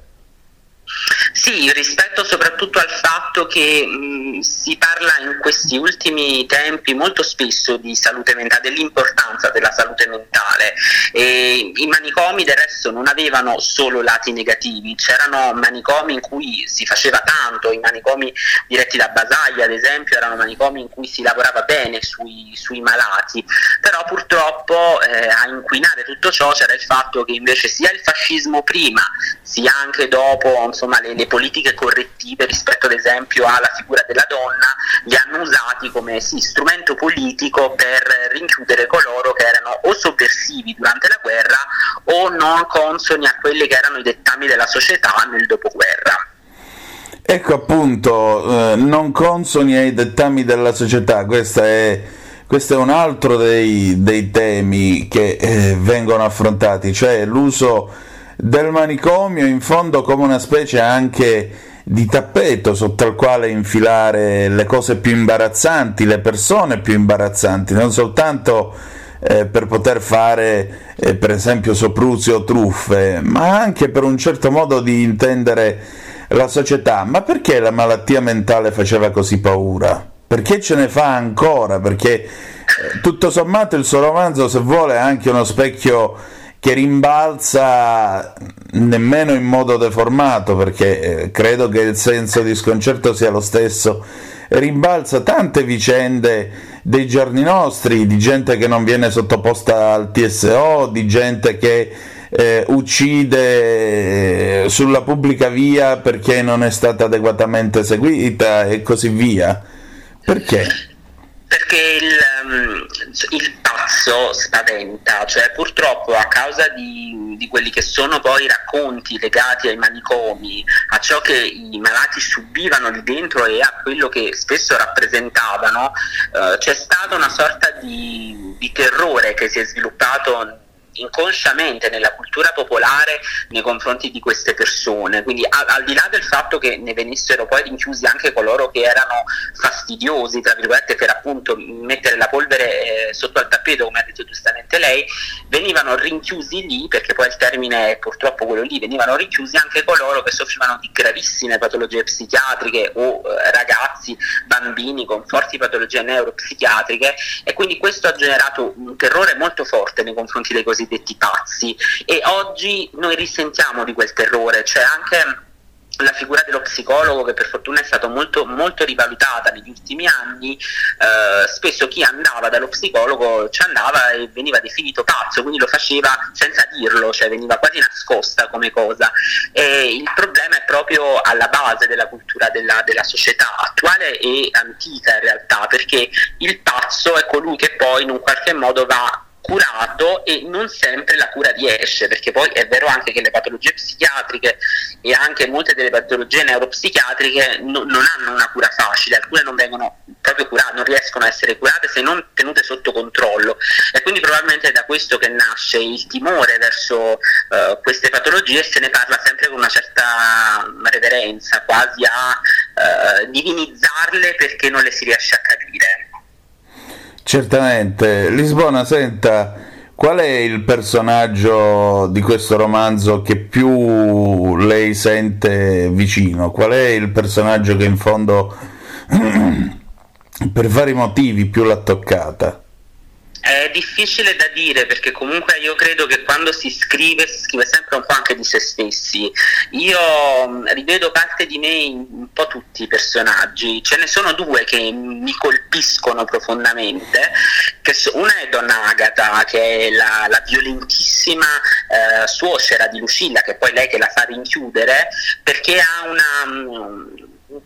Sì, rispetto soprattutto al fatto che mh, si parla in questi ultimi tempi molto spesso di salute mentale, dell'importanza della salute mentale, e i manicomi del resto non avevano solo lati negativi, c'erano manicomi in cui si faceva tanto, i manicomi diretti da Basaglia ad esempio erano manicomi in cui si lavorava bene sui, sui malati, però purtroppo eh, a inquinare tutto ciò c'era il fatto che invece sia il fascismo prima, sia anche dopo, insomma, le, le politiche correttive rispetto ad esempio alla figura della donna, li hanno usati come sì, strumento politico per rinchiudere coloro che erano o sovversivi durante la guerra o non consoni a quelli che erano i dettami della società nel dopoguerra. Ecco appunto, eh, non consoni ai dettami della società, questa è, questo è un altro dei, dei temi che eh, vengono affrontati, cioè l'uso del manicomio in fondo come una specie anche di tappeto sotto al quale infilare le cose più imbarazzanti, le persone più imbarazzanti, non soltanto eh, per poter fare eh, per esempio soprusi o truffe, ma anche per un certo modo di intendere la società. Ma perché la malattia mentale faceva così paura? Perché ce ne fa ancora? Perché eh, tutto sommato il suo romanzo, se vuole, è anche uno specchio che rimbalza, nemmeno in modo deformato, perché credo che il senso di sconcerto sia lo stesso, rimbalza tante vicende dei giorni nostri, di gente che non viene sottoposta al T S O, di gente che eh, uccide sulla pubblica via perché non è stata adeguatamente seguita e così via. Perché? Perché il, um, il pazzo spaventa, cioè purtroppo a causa di, di quelli che sono poi i racconti legati ai manicomi, a ciò che i malati subivano lì dentro e a quello che spesso rappresentavano, uh, c'è stata una sorta di, di terrore che si è sviluppato inconsciamente nella cultura popolare nei confronti di queste persone, quindi al, al di là del fatto che ne venissero poi rinchiusi anche coloro che erano fastidiosi, tra virgolette, per appunto mettere la polvere eh, sotto al tappeto, come ha detto giustamente lei, venivano rinchiusi lì, perché poi il termine è purtroppo quello lì, venivano rinchiusi anche coloro che soffrivano di gravissime patologie psichiatriche o eh, ragazzi, bambini con forti patologie neuropsichiatriche, e quindi questo ha generato un terrore molto forte nei confronti dei così detti pazzi, e oggi noi risentiamo di quel terrore. C'è anche la figura dello psicologo che per fortuna è stata molto, molto rivalutata negli ultimi anni. Eh, spesso chi andava dallo psicologo ci andava e veniva definito pazzo, quindi lo faceva senza dirlo, cioè veniva quasi nascosta come cosa, e il problema è proprio alla base della cultura della, della società attuale e antica in realtà, perché il pazzo è colui che poi in un qualche modo va curato, e non sempre la cura riesce, perché poi è vero anche che le patologie psichiatriche e anche molte delle patologie neuropsichiatriche no, non hanno una cura facile, alcune non vengono proprio curate, non riescono a essere curate se non tenute sotto controllo, e quindi probabilmente è da questo che nasce il timore verso uh, queste patologie, e se ne parla sempre con una certa reverenza, quasi a uh, divinizzarle perché non le si riesce a capire. Certamente. Lisbona, senta, qual è il personaggio di questo romanzo che più lei sente vicino? Qual è il personaggio che in fondo, per vari motivi, più l'ha toccata? È difficile da dire, perché comunque io credo che quando si scrive si scrive sempre un po' anche di se stessi. Io rivedo parte di me in un po' tutti i personaggi. Ce ne sono due che mi colpiscono profondamente, che so, una è Donna Agata, che è la, la violentissima eh, suocera di Lucilla, che è poi lei che la fa rinchiudere, perché ha una... Um,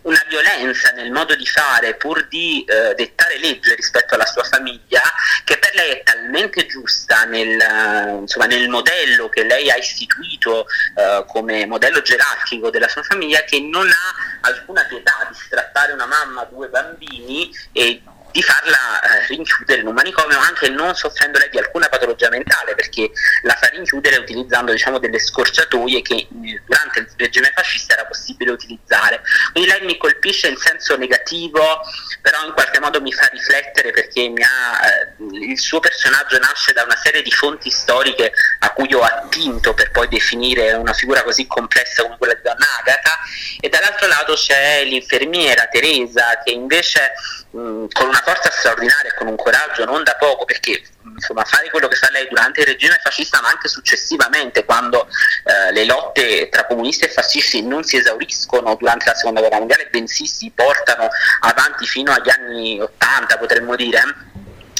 una violenza nel modo di fare pur di eh, dettare legge rispetto alla sua famiglia, che per lei è talmente giusta nel, insomma, nel modello che lei ha istituito eh, come modello gerarchico della sua famiglia, che non ha alcuna pietà di strappare una mamma, due bambini e di farla eh, rinchiudere in un manicomio, anche non soffrendo lei di alcuna patologia mentale, perché la fa rinchiudere utilizzando, diciamo, delle scorciatoie che durante il regime fascista era possibile utilizzare. Quindi lei mi colpisce in senso negativo, però in qualche modo mi fa riflettere, perché mi ha, eh, il suo personaggio nasce da una serie di fonti storiche a cui ho attinto per poi definire una figura così complessa come quella di Donna Agata, e dall'altro lato c'è l'infermiera Teresa, che invece mh, con una forza straordinaria e con un coraggio non da poco, perché insomma fare quello che fa lei durante il regime fascista, ma anche successivamente, quando eh, le lotte tra comunisti e fascisti non si esauriscono durante la seconda guerra mondiale, bensì si portano avanti fino agli anni ottanta, potremmo dire.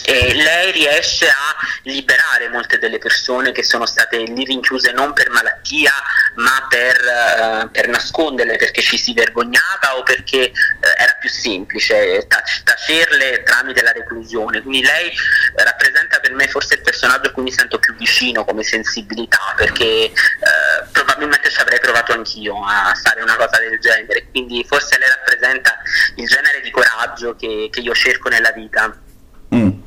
E lei riesce a liberare molte delle persone che sono state lì rinchiuse non per malattia, ma per, eh, per nasconderle, perché ci si vergognava o perché eh, era più semplice tacerle tramite la reclusione. Quindi lei rappresenta per me forse il personaggio a cui mi sento più vicino come sensibilità, perché eh, probabilmente ci avrei provato anch'io a fare una cosa del genere. Quindi forse lei rappresenta il genere di coraggio che, che io cerco nella vita. Mm.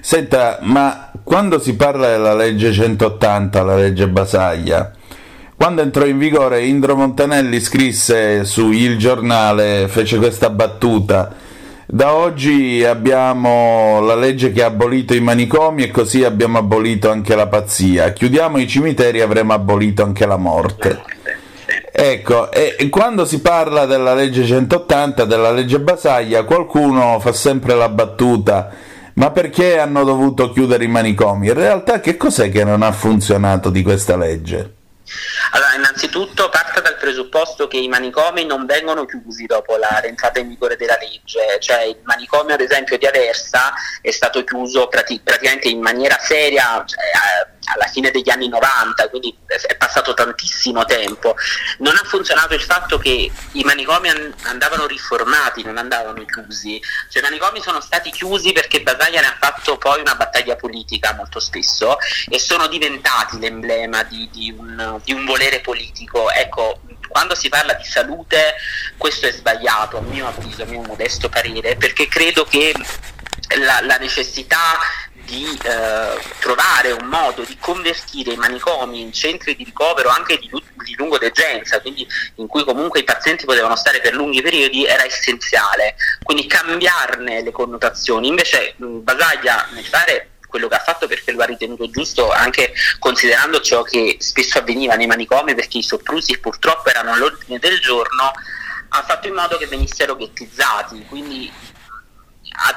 Senta, ma quando si parla della legge centottanta, la legge Basaglia, quando entrò in vigore Indro Montanelli scrisse su Il Giornale, fece questa battuta: da oggi abbiamo la legge che ha abolito i manicomi e così abbiamo abolito anche la pazzia, chiudiamo i cimiteri e avremo abolito anche la morte. Ecco, e quando si parla della legge centottanta, della legge Basaglia, qualcuno fa sempre la battuta: ma perché hanno dovuto chiudere i manicomi? In realtà che cos'è che non ha funzionato di questa legge? Allora, innanzitutto parto dal presupposto che i manicomi non vengono chiusi dopo la entrata in vigore della legge, cioè il manicomio ad esempio di Aversa è stato chiuso prati- praticamente in maniera seria, cioè, alla fine degli anni novanta, quindi è passato tantissimo tempo. Non ha funzionato il fatto che i manicomi an- andavano riformati, non andavano chiusi, cioè i manicomi sono stati chiusi perché Basaglia ne ha fatto poi una battaglia politica molto spesso e sono diventati l'emblema di, di, un, di un volere politico. Ecco, quando si parla di salute questo è sbagliato, a mio avviso, a mio modesto parere, perché credo che la, la necessità di eh, trovare un modo di convertire i manicomi in centri di ricovero anche di, di lungodegenza, quindi in cui comunque i pazienti potevano stare per lunghi periodi, era essenziale, quindi cambiarne le connotazioni. Invece mh, Basaglia nel fare quello che ha fatto, perché lo ha ritenuto giusto, anche considerando ciò che spesso avveniva nei manicomi, perché i soprusi purtroppo erano all'ordine del giorno, ha fatto in modo che venissero ghettizzati, quindi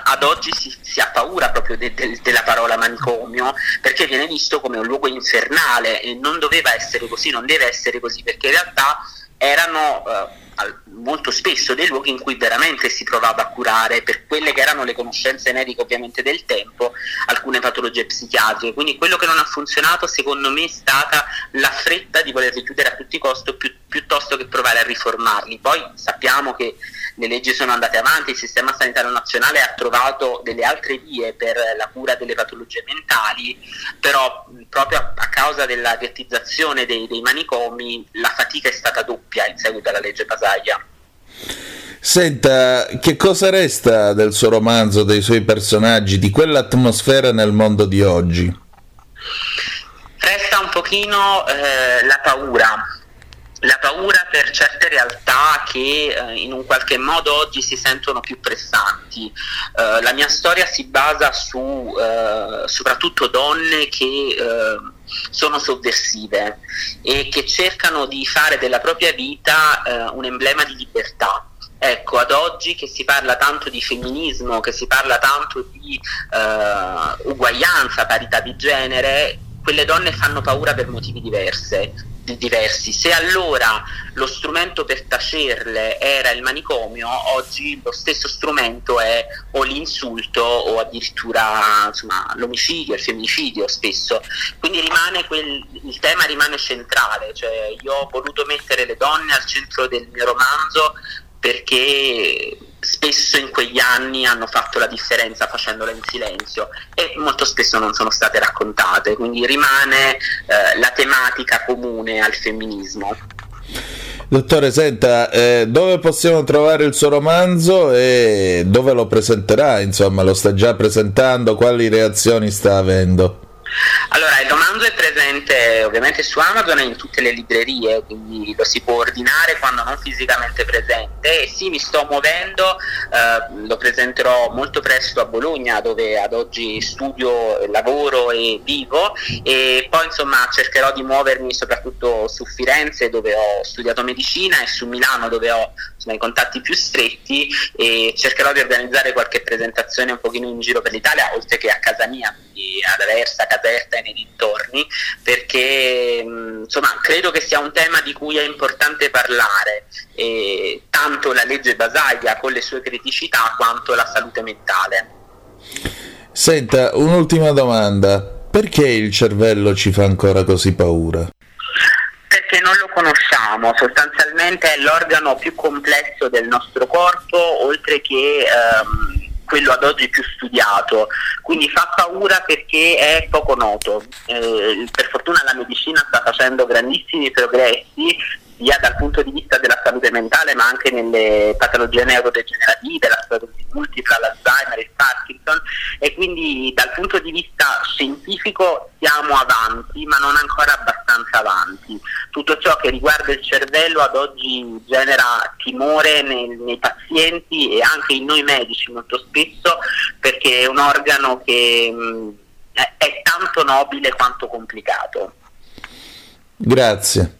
ad oggi si, si ha paura proprio de, de, della parola manicomio, perché viene visto come un luogo infernale, e non doveva essere così, non deve essere così, perché in realtà erano eh, molto spesso dei luoghi in cui veramente si provava a curare, per quelle che erano le conoscenze mediche ovviamente del tempo, alcune patologie psichiatriche. Quindi quello che non ha funzionato secondo me è stata la fretta di volerli chiudere a tutti i costi più, piuttosto che provare a riformarli. Poi sappiamo che le leggi sono andate avanti, il sistema sanitario nazionale ha trovato delle altre vie per la cura delle patologie mentali, però proprio a, a causa della ghettizzazione dei, dei manicomi la fatica è stata doppia in seguito alla legge Basaglia. Senta, che cosa resta del suo romanzo, dei suoi personaggi, di quell'atmosfera nel mondo di oggi? Resta un pochino eh, la paura. La paura per certe realtà che eh, in un qualche modo oggi si sentono più pressanti. Eh, la mia storia si basa su eh, soprattutto donne che eh, sono sovversive e che cercano di fare della propria vita eh, un emblema di libertà. Ecco, ad oggi che si parla tanto di femminismo, che si parla tanto di eh, uguaglianza, parità di genere, quelle donne fanno paura per motivi diversi. diversi. Se allora lo strumento per tacerle era il manicomio, oggi lo stesso strumento è o l'insulto o addirittura, insomma, l'omicidio, il femminicidio spesso. Quindi rimane quel, il tema rimane centrale, cioè io ho voluto mettere le donne al centro del mio romanzo perché spesso in quegli anni hanno fatto la differenza facendola in silenzio e molto spesso non sono state raccontate, quindi rimane eh, la tematica comune al femminismo. Dottore, senta, eh, dove possiamo trovare il suo romanzo e dove lo presenterà? Insomma, lo sta già presentando, quali reazioni sta avendo? Allora, il romanzo è presente ovviamente su Amazon e in tutte le librerie, quindi lo si può ordinare quando non fisicamente presente. E sì, mi sto muovendo, eh, lo presenterò molto presto a Bologna, dove ad oggi studio, lavoro e vivo, e poi insomma cercherò di muovermi soprattutto su Firenze, dove ho studiato medicina, e su Milano, dove ho insomma i contatti più stretti, e cercherò di organizzare qualche presentazione un pochino in giro per l'Italia, oltre che a casa mia, quindi ad Aversa, Caserta e nei dintorni, perché insomma credo che sia un tema di cui è importante parlare, eh, tanto la legge Basaglia con le sue criticità quanto la salute mentale. Senta, un'ultima domanda: perché il cervello ci fa ancora così paura? Perché non lo conosciamo, sostanzialmente è l'organo più complesso del nostro corpo, oltre che ehm, quello ad oggi più studiato, quindi fa paura perché è poco noto. Eh, per fortuna la medicina sta facendo grandissimi progressi sia dal punto di vista della salute mentale, ma anche nelle patologie neurodegenerative, la sclerosi multipla, l'Alzheimer, il Parkinson, e quindi dal punto di vista scientifico siamo avanti, ma non ancora abbastanza avanti. Tutto ciò che riguarda il cervello ad oggi genera timore nei, nei pazienti e anche in noi medici molto spesso, perché è un organo che mh, è, è tanto nobile quanto complicato. Grazie.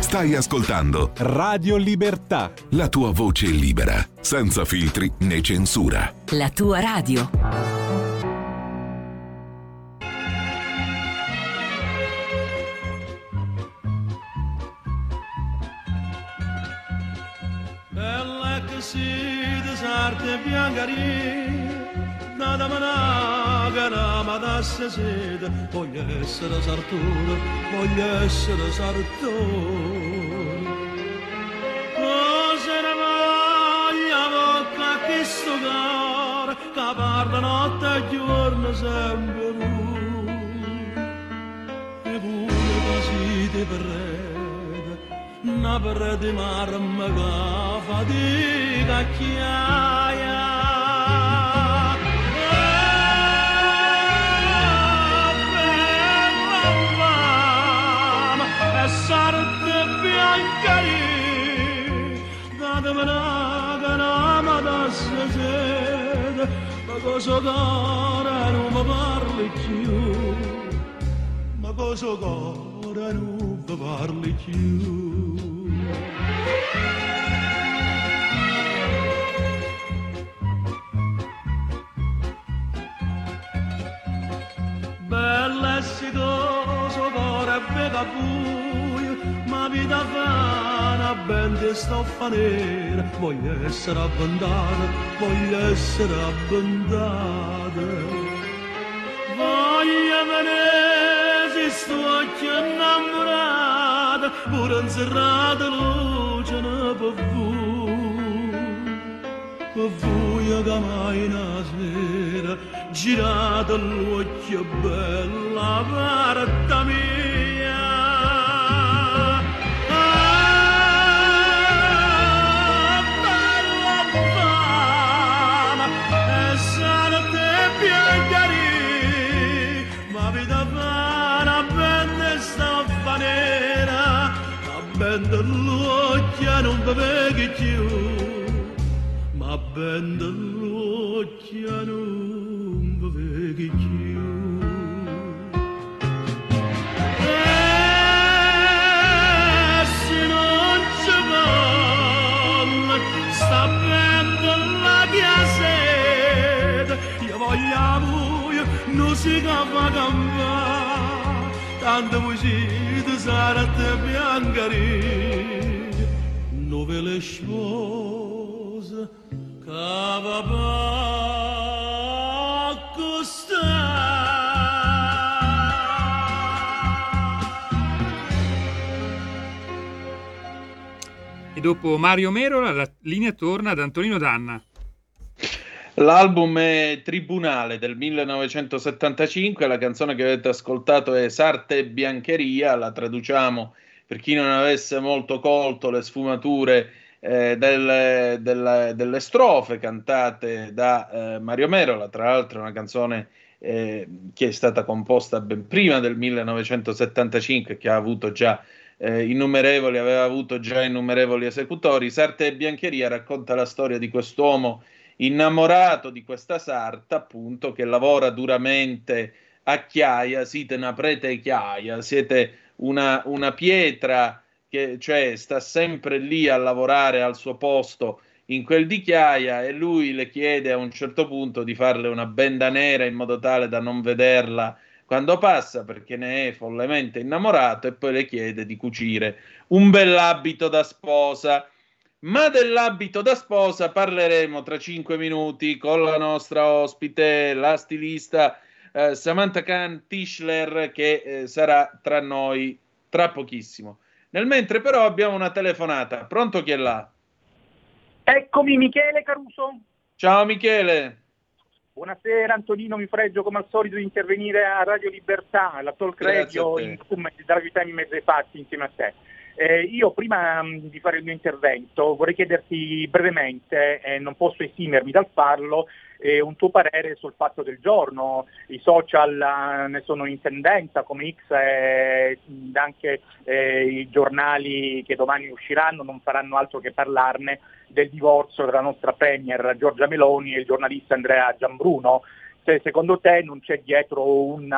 Stai ascoltando Radio Libertà, la tua voce libera, senza filtri né censura. La tua radio. Bella che si desarte biancarì, nada managana ma da sesida, voglio essere sartura, voglio essere sartura. Questo cuore che parla notte e giorno sempre lui, e pure così ti prede, una prede marma che fatica chiaia. Ma cosa cara non mi parli più, ma cosa cara non mi parli più. Bella si cosa cara beva buio, ma vita vana ben ti sto fanere. Voglio essere abbandonata, voglio essere abbandonata. Voglio venire se sto innamorata, pure inserrata luce per voi, per voi che mai una sera girate l'occhio bella parta mia. Dell'occhio non vedi più, ma ben dell'occhio non vedi più. E se non ci vuole, sta bene la chiesa. Olha a buia, não chegava a gamba. Tanta mugir de Zara também angari. Novela esposa, cababa, costa. E dopo Mario Merola la linea torna ad Antonino D'Anna. L'album è Tribunale del millenovecentosettantacinque, la canzone che avete ascoltato è Sarte e Biancheria, la traduciamo per chi non avesse molto colto le sfumature eh, del, del, delle strofe cantate da eh, Mario Merola, tra l'altro è una canzone eh, che è stata composta ben prima del millenovecentosettantacinque, che ha avuto già Eh, innumerevoli, aveva avuto già innumerevoli esecutori. Sarta e Biancheria racconta la storia di quest'uomo innamorato di questa sarta, appunto, che lavora duramente a chiaia, siete una prete chiaia, siete una, una pietra che cioè sta sempre lì a lavorare al suo posto in quel di chiaia, e lui le chiede a un certo punto di farle una benda nera in modo tale da non vederla quando passa, perché ne è follemente innamorato, e poi le chiede di cucire un bell'abito da sposa. Ma dell'abito da sposa parleremo tra cinque minuti con la nostra ospite, la stilista eh, Samantha Kantischler, che eh, sarà tra noi tra pochissimo. Nel mentre però abbiamo una telefonata. Pronto, chi è là? Eccomi, Michele Caruso. Ciao Michele. Buonasera Antonino, mi pregio come al solito di intervenire a Radio Libertà, la talk radio in Zoom dalla vita di mese fa insieme a te. Eh, io prima mh, di fare il mio intervento vorrei chiederti brevemente, e eh, non posso esimermi dal farlo, eh, un tuo parere sul fatto del giorno. I social eh, ne sono in tendenza come X e anche eh, i giornali che domani usciranno non faranno altro che parlarne, del divorzio della nostra premier Giorgia Meloni e il giornalista Andrea Giambruno. Se secondo te non c'è dietro un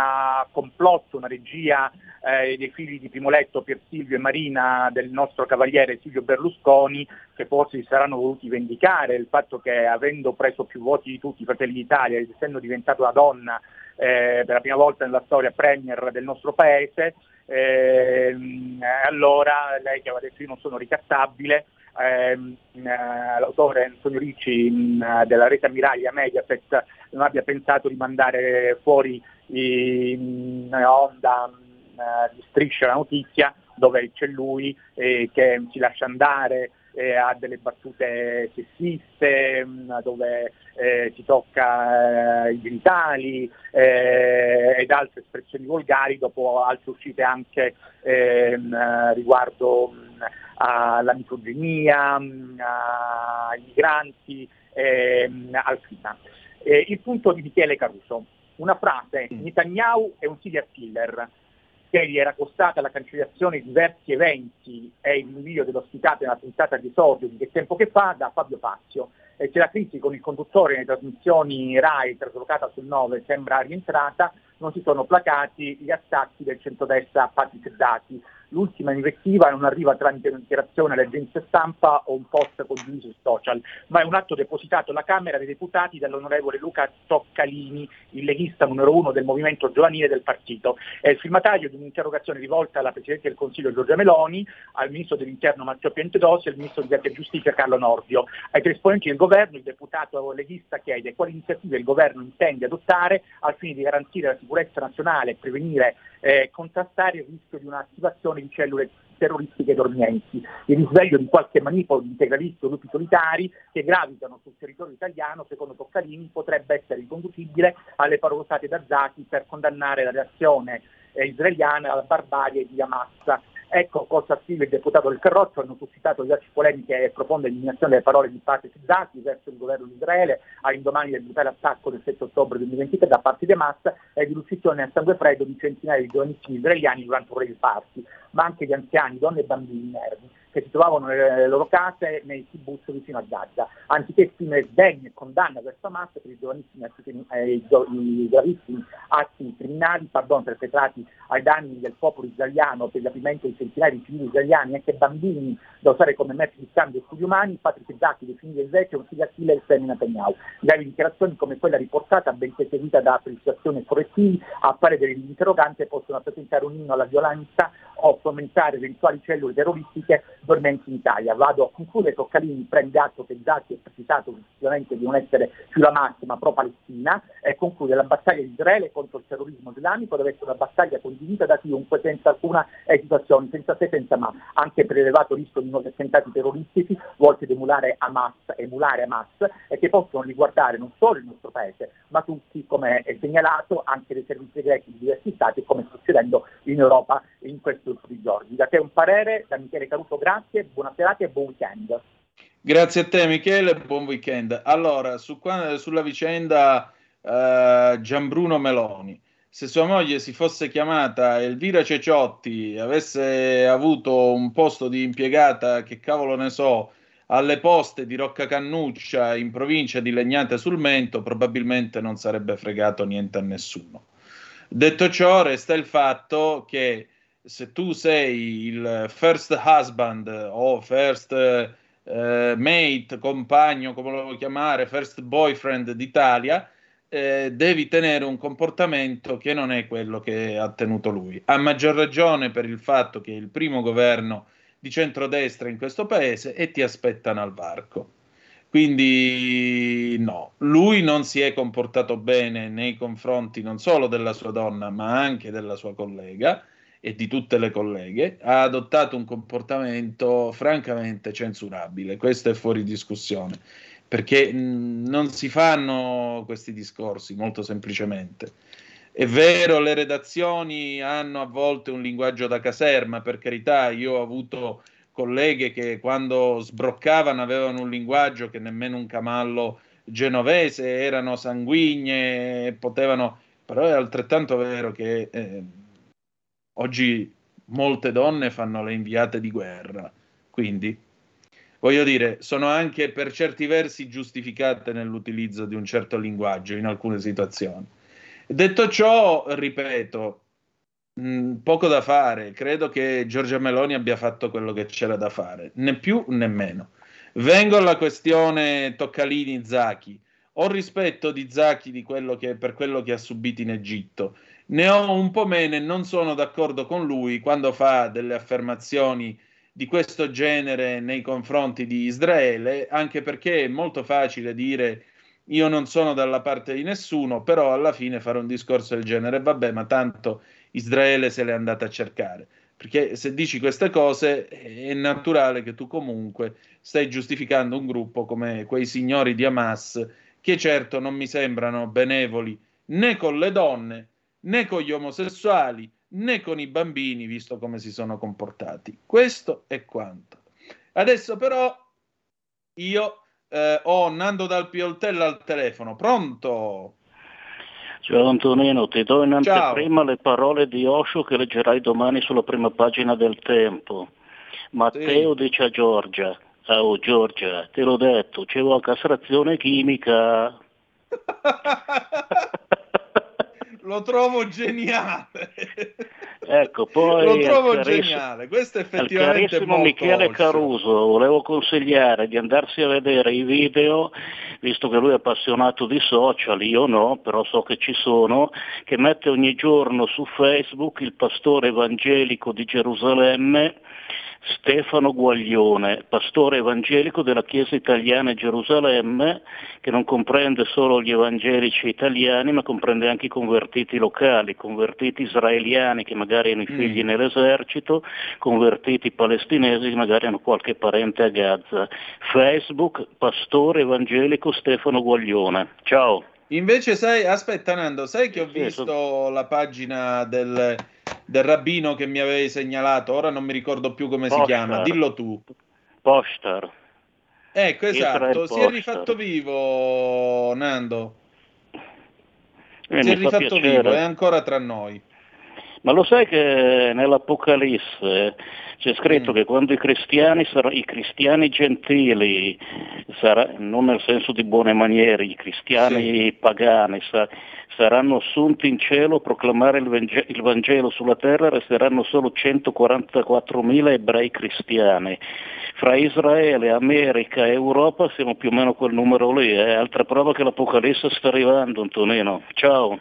complotto, una regia eh, dei figli di Primoletto, Pier Silvio e Marina, del nostro cavaliere Silvio Berlusconi, che forse si saranno voluti vendicare il fatto che, avendo preso più voti di tutti i Fratelli d'Italia, essendo diventata la donna eh, per la prima volta nella storia premier del nostro paese, eh, allora lei che aveva detto io non sono ricattabile, Ehm, eh, l'autore Antonio Ricci mh, della rete ammiraglia Mediaset non abbia pensato di mandare fuori in onda mh, di Striscia la notizia, dove c'è lui eh, che si lascia andare, eh, ha delle battute sessiste, mh, dove eh, si tocca eh, i genitali eh, ed altre espressioni volgari, dopo altre uscite anche eh, mh, riguardo mh, alla misoginia, ai migranti, ehm, al clima. Eh, il punto di Michele Caruso, una frase, Netanyahu è un serial killer, che gli era costata la cancellazione di diversi eventi e il rinvio dell'ospitato nella puntata di esordio di Che Tempo Che Fa da Fabio Fazio, e c'è la crisi con il conduttore nelle trasmissioni Rai, traslocata sul nove, sembra rientrata, non si sono placati gli attacchi del centrodestra a patti serrati. L'ultima invettiva non arriva tramite un'interazione alle agenzie stampa o un post condiviso sui social, ma è un atto depositato alla Camera dei Deputati dall'onorevole Luca Toccalini, il leghista numero uno del movimento giovanile del partito. È il firmatario di un'interrogazione rivolta alla Presidente del Consiglio Giorgia Meloni, al Ministro dell'Interno Matteo Piantedosi e al Ministro della Giustizia Carlo Nordio. Ai tre esponenti del Governo, il deputato leghista chiede quali iniziative il Governo intende adottare al fine di garantire la sicurezza nazionale e prevenire e eh, contrastare il rischio di un'attivazione di cellule terroristiche dormienti, il risveglio di qualche manipolo di integralisti o lupi solitari che gravitano sul territorio italiano, secondo Toccalini, potrebbe essere riconducibile alle parole usate da Zaki per condannare la reazione eh, israeliana alla barbarie di Hamas. Ecco cosa scrive il deputato del Carroccio, hanno suscitato diverse polemiche e profonda indignazione delle parole di Patrick Zaki verso il governo di Israele all'indomani del brutale attacco del sette ottobre duemilaventitré da parte di Hamas e dell'uccisione a sangue freddo di centinaia di giovani israeliani durante ore di parti, ma anche di anziani, donne e bambini inermi. che si trovavano nelle loro case nei kibbutz vicino a Gaza, anziché esprimere degne e condanna verso Hamas per i gravissimi atti criminali pardon, perpetrati ai danni del popolo israeliano per il rapimento di centinaia di civili israeliani, anche bambini da usare come mezzi di scambio studi umani, patriziati, definiti esecchi, un figliatile e il semi Netanyahu. Gravi dichiarazioni come quella riportata, benché seguita da precisazioni correttive, a parere degli interroganti possono rappresentare un inno alla violenza o fomentare eventuali cellule terroristiche dormenti in Italia. Vado a concludere, Toccalini prende atto che Zaki è precisato sicuramente di non essere più la massima pro-Palestina e conclude: la battaglia di Israele contro il terrorismo islamico deve essere una battaglia condivisa da chiunque senza alcuna esitazione, senza se senza ma, anche per l'elevato rischio di nuovi attentati terroristici volti ad emulare Hamas, emulare Hamas e che possono riguardare non solo il nostro paese ma tutti, come è segnalato, anche dei servizi segreti di diversi stati, come succedendo in Europa in questi ultimi giorni. Da te un parere, da Michele Caruso grazie, buona serata e buon weekend. Grazie a te Michele, buon weekend. Allora, su qua, sulla vicenda eh, Gianbruno Meloni, se sua moglie si fosse chiamata Elvira Ceciotti, avesse avuto un posto di impiegata, che cavolo ne so, alle poste di Rocca Cannuccia in provincia di Legnate sul Mento, probabilmente non sarebbe fregato niente a nessuno. Detto ciò, resta il fatto che se tu sei il first husband o first eh, mate, compagno, come lo vuoi chiamare, first boyfriend d'Italia, eh, devi tenere un comportamento che non è quello che ha tenuto lui. A maggior ragione per il fatto che è il primo governo di centrodestra in questo paese e ti aspettano al varco. Quindi no, lui non si è comportato bene nei confronti non solo della sua donna, ma anche della sua collega e di tutte le colleghe. Ha adottato un comportamento francamente censurabile, questo è fuori discussione, perché mh, non si fanno questi discorsi molto semplicemente. È vero, le redazioni hanno a volte un linguaggio da caserma, per carità, io ho avuto colleghe che quando sbroccavano avevano un linguaggio che nemmeno un camallo genovese, erano sanguigne, potevano, però è altrettanto vero che eh, oggi molte donne fanno le inviate di guerra, quindi voglio dire, sono anche per certi versi giustificate nell'utilizzo di un certo linguaggio in alcune situazioni. Detto ciò, ripeto, Mh, poco da fare, credo che Giorgia Meloni abbia fatto quello che c'era da fare, né più né meno. Vengo alla questione Toccalini-Zaki. Ho rispetto di Zaki di quello che, per quello che ha subito in Egitto, ne ho un po' meno e non sono d'accordo con lui quando fa delle affermazioni di questo genere nei confronti di Israele, anche perché è molto facile dire io non sono dalla parte di nessuno, però alla fine fare un discorso del genere, vabbè, ma tanto Israele se l'è andata a cercare, perché se dici queste cose è naturale che tu comunque stai giustificando un gruppo come quei signori di Hamas, che certo non mi sembrano benevoli né con le donne, né con gli omosessuali, né con i bambini, visto come si sono comportati. Questo è quanto. Adesso però io eh, ho Nando Dal Pioltello al telefono. Pronto? Ciao Antonino, ti do in anteprima le parole di Osho che leggerai domani sulla prima pagina del Tempo. Matteo sì. Dice a Giorgia, oh Giorgia, te l'ho detto, c'è una castrazione chimica. Lo trovo geniale. Ecco, poi lo trovo cariss- geniale, questo è effettivamente molto Michele oltre. Caruso, volevo consigliare di andarsi a vedere i video, visto che lui è appassionato di social, io no, però so che ci sono, che mette ogni giorno su Facebook il pastore evangelico di Gerusalemme, Stefano Guaglione, pastore evangelico della Chiesa Italiana di Gerusalemme, che non comprende solo gli evangelici italiani, ma comprende anche i convertiti locali, convertiti israeliani che magari hanno i figli mm. nell'esercito, convertiti palestinesi che magari hanno qualche parente a Gaza. Facebook, pastore evangelico Stefano Guaglione. Ciao. Invece sai, aspetta Nando, sai che ho visto la pagina del, del rabbino che mi avevi segnalato, ora non mi ricordo più come Poster. Si chiama, dillo tu. Poster. Ecco, esatto, si è rifatto vivo Nando, eh, si è rifatto piacere. Vivo, è ancora tra noi. Ma lo sai che nell'Apocalisse c'è scritto mm. che quando i cristiani, sar- i cristiani gentili, sar- non nel senso di buone maniere, i cristiani sì. pagani sa- saranno assunti in cielo a proclamare il, venge- il Vangelo sulla terra, resteranno solo centoquarantaquattromila ebrei cristiani. Fra Israele, America e Europa siamo più o meno quel numero lì, è eh? Altra prova che l'Apocalisse sta arrivando, Antonino. Ciao.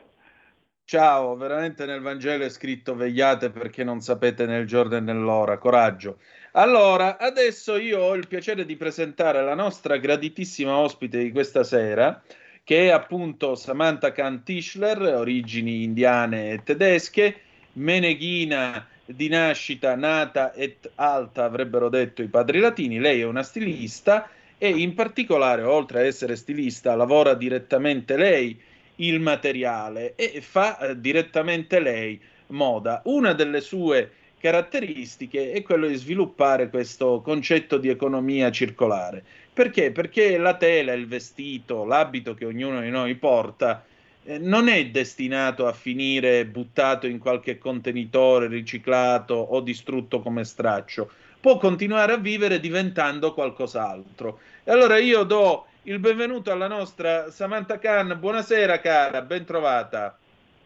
Ciao, veramente nel Vangelo è scritto: vegliate perché non sapete nel giorno e nell'ora, coraggio. Allora, adesso io ho il piacere di presentare la nostra graditissima ospite di questa sera, che è appunto Samantha Kantischler, origini indiane e tedesche, meneghina di nascita, nata et alta, avrebbero detto i padri latini. Lei è una stilista e in particolare, oltre a essere stilista, lavora direttamente lei il materiale e fa eh, direttamente lei moda. Una delle sue caratteristiche è quello di sviluppare questo concetto di economia circolare. Perché? Perché la tela, il vestito, l'abito che ognuno di noi porta eh, non è destinato a finire buttato in qualche contenitore riciclato o distrutto come straccio, può continuare a vivere diventando qualcos'altro. E allora io do il benvenuto alla nostra Samantha Kan. Buonasera cara, ben trovata.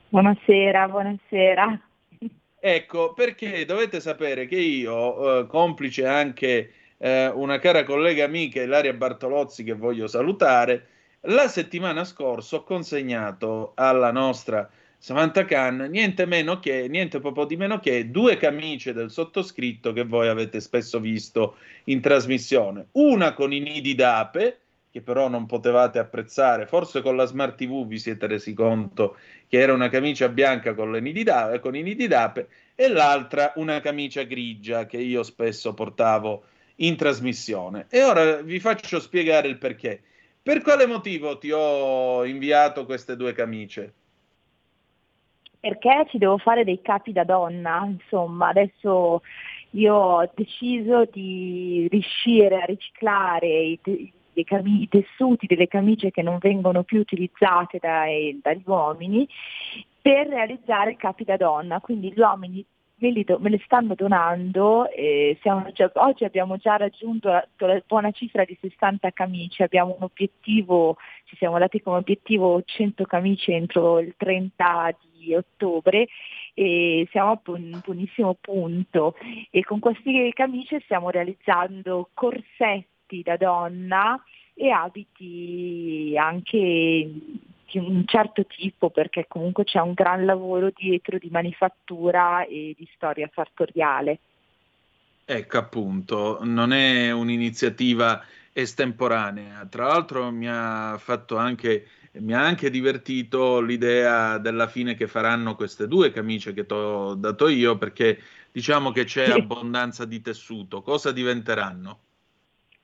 Buonasera, buonasera. Ecco, perché dovete sapere che io, eh, complice anche eh, una cara collega amica, Ilaria Bartolozzi, che voglio salutare, la settimana scorsa ho consegnato alla nostra Samantha Kan niente meno che, niente proprio di meno che, due camicie del sottoscritto che voi avete spesso visto in trasmissione. Una con i nidi d'ape, che però non potevate apprezzare, forse con la Smart tivù vi siete resi conto che era una camicia bianca con, le nidi d'ape, con i nidi d'ape, e l'altra una camicia grigia che io spesso portavo in trasmissione. E ora vi faccio spiegare il perché. Per quale motivo ti ho inviato queste due camicie? Perché ci devo fare dei capi da donna, insomma, adesso io ho deciso di riuscire a riciclare i t- I, cam- i tessuti delle camicie che non vengono più utilizzate dai, dagli uomini per realizzare capi da donna, quindi gli uomini me li, do- me li stanno donando e siamo già- oggi abbiamo già raggiunto la, la buona cifra di sessanta camicie, abbiamo un obiettivo, ci siamo dati come obiettivo cento camicie entro il trenta di ottobre e siamo a un buonissimo punto e con queste camicie stiamo realizzando corsetti da donna e abiti anche di un certo tipo, perché comunque c'è un gran lavoro dietro di manifattura e di storia sartoriale. Ecco, appunto, non è un'iniziativa estemporanea. Tra l'altro mi ha fatto anche mi ha anche divertito l'idea della fine che faranno queste due camicie che ti ho dato io, perché diciamo che c'è abbondanza di tessuto. Cosa diventeranno?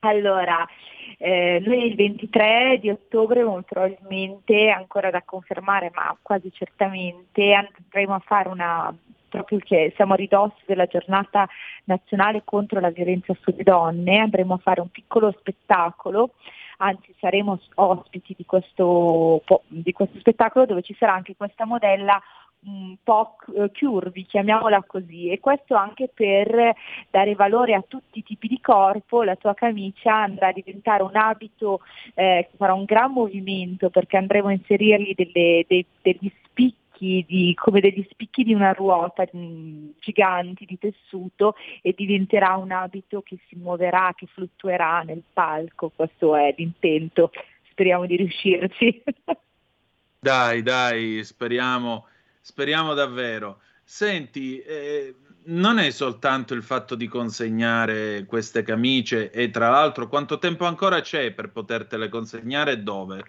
Allora, eh, noi il ventitré di ottobre molto probabilmente, ancora da confermare ma quasi certamente, andremo a fare una, proprio che siamo a ridosso della giornata nazionale contro la violenza sulle donne, andremo a fare un piccolo spettacolo, anzi saremo ospiti di questo, di questo spettacolo dove ci sarà anche questa modella un po' curvy, chiamiamola così, e questo anche per dare valore a tutti i tipi di corpo. La tua camicia andrà a diventare un abito eh, che farà un gran movimento, perché andremo a inserirgli delle, dei, degli spicchi di, come degli spicchi di una ruota di, giganti di tessuto, e diventerà un abito che si muoverà, che fluttuerà nel palco. Questo è l'intento, speriamo di riuscirci. Dai, dai, speriamo Speriamo davvero. Senti, eh, non è soltanto il fatto di consegnare queste camicie, e tra l'altro quanto tempo ancora c'è per potertele consegnare e dove?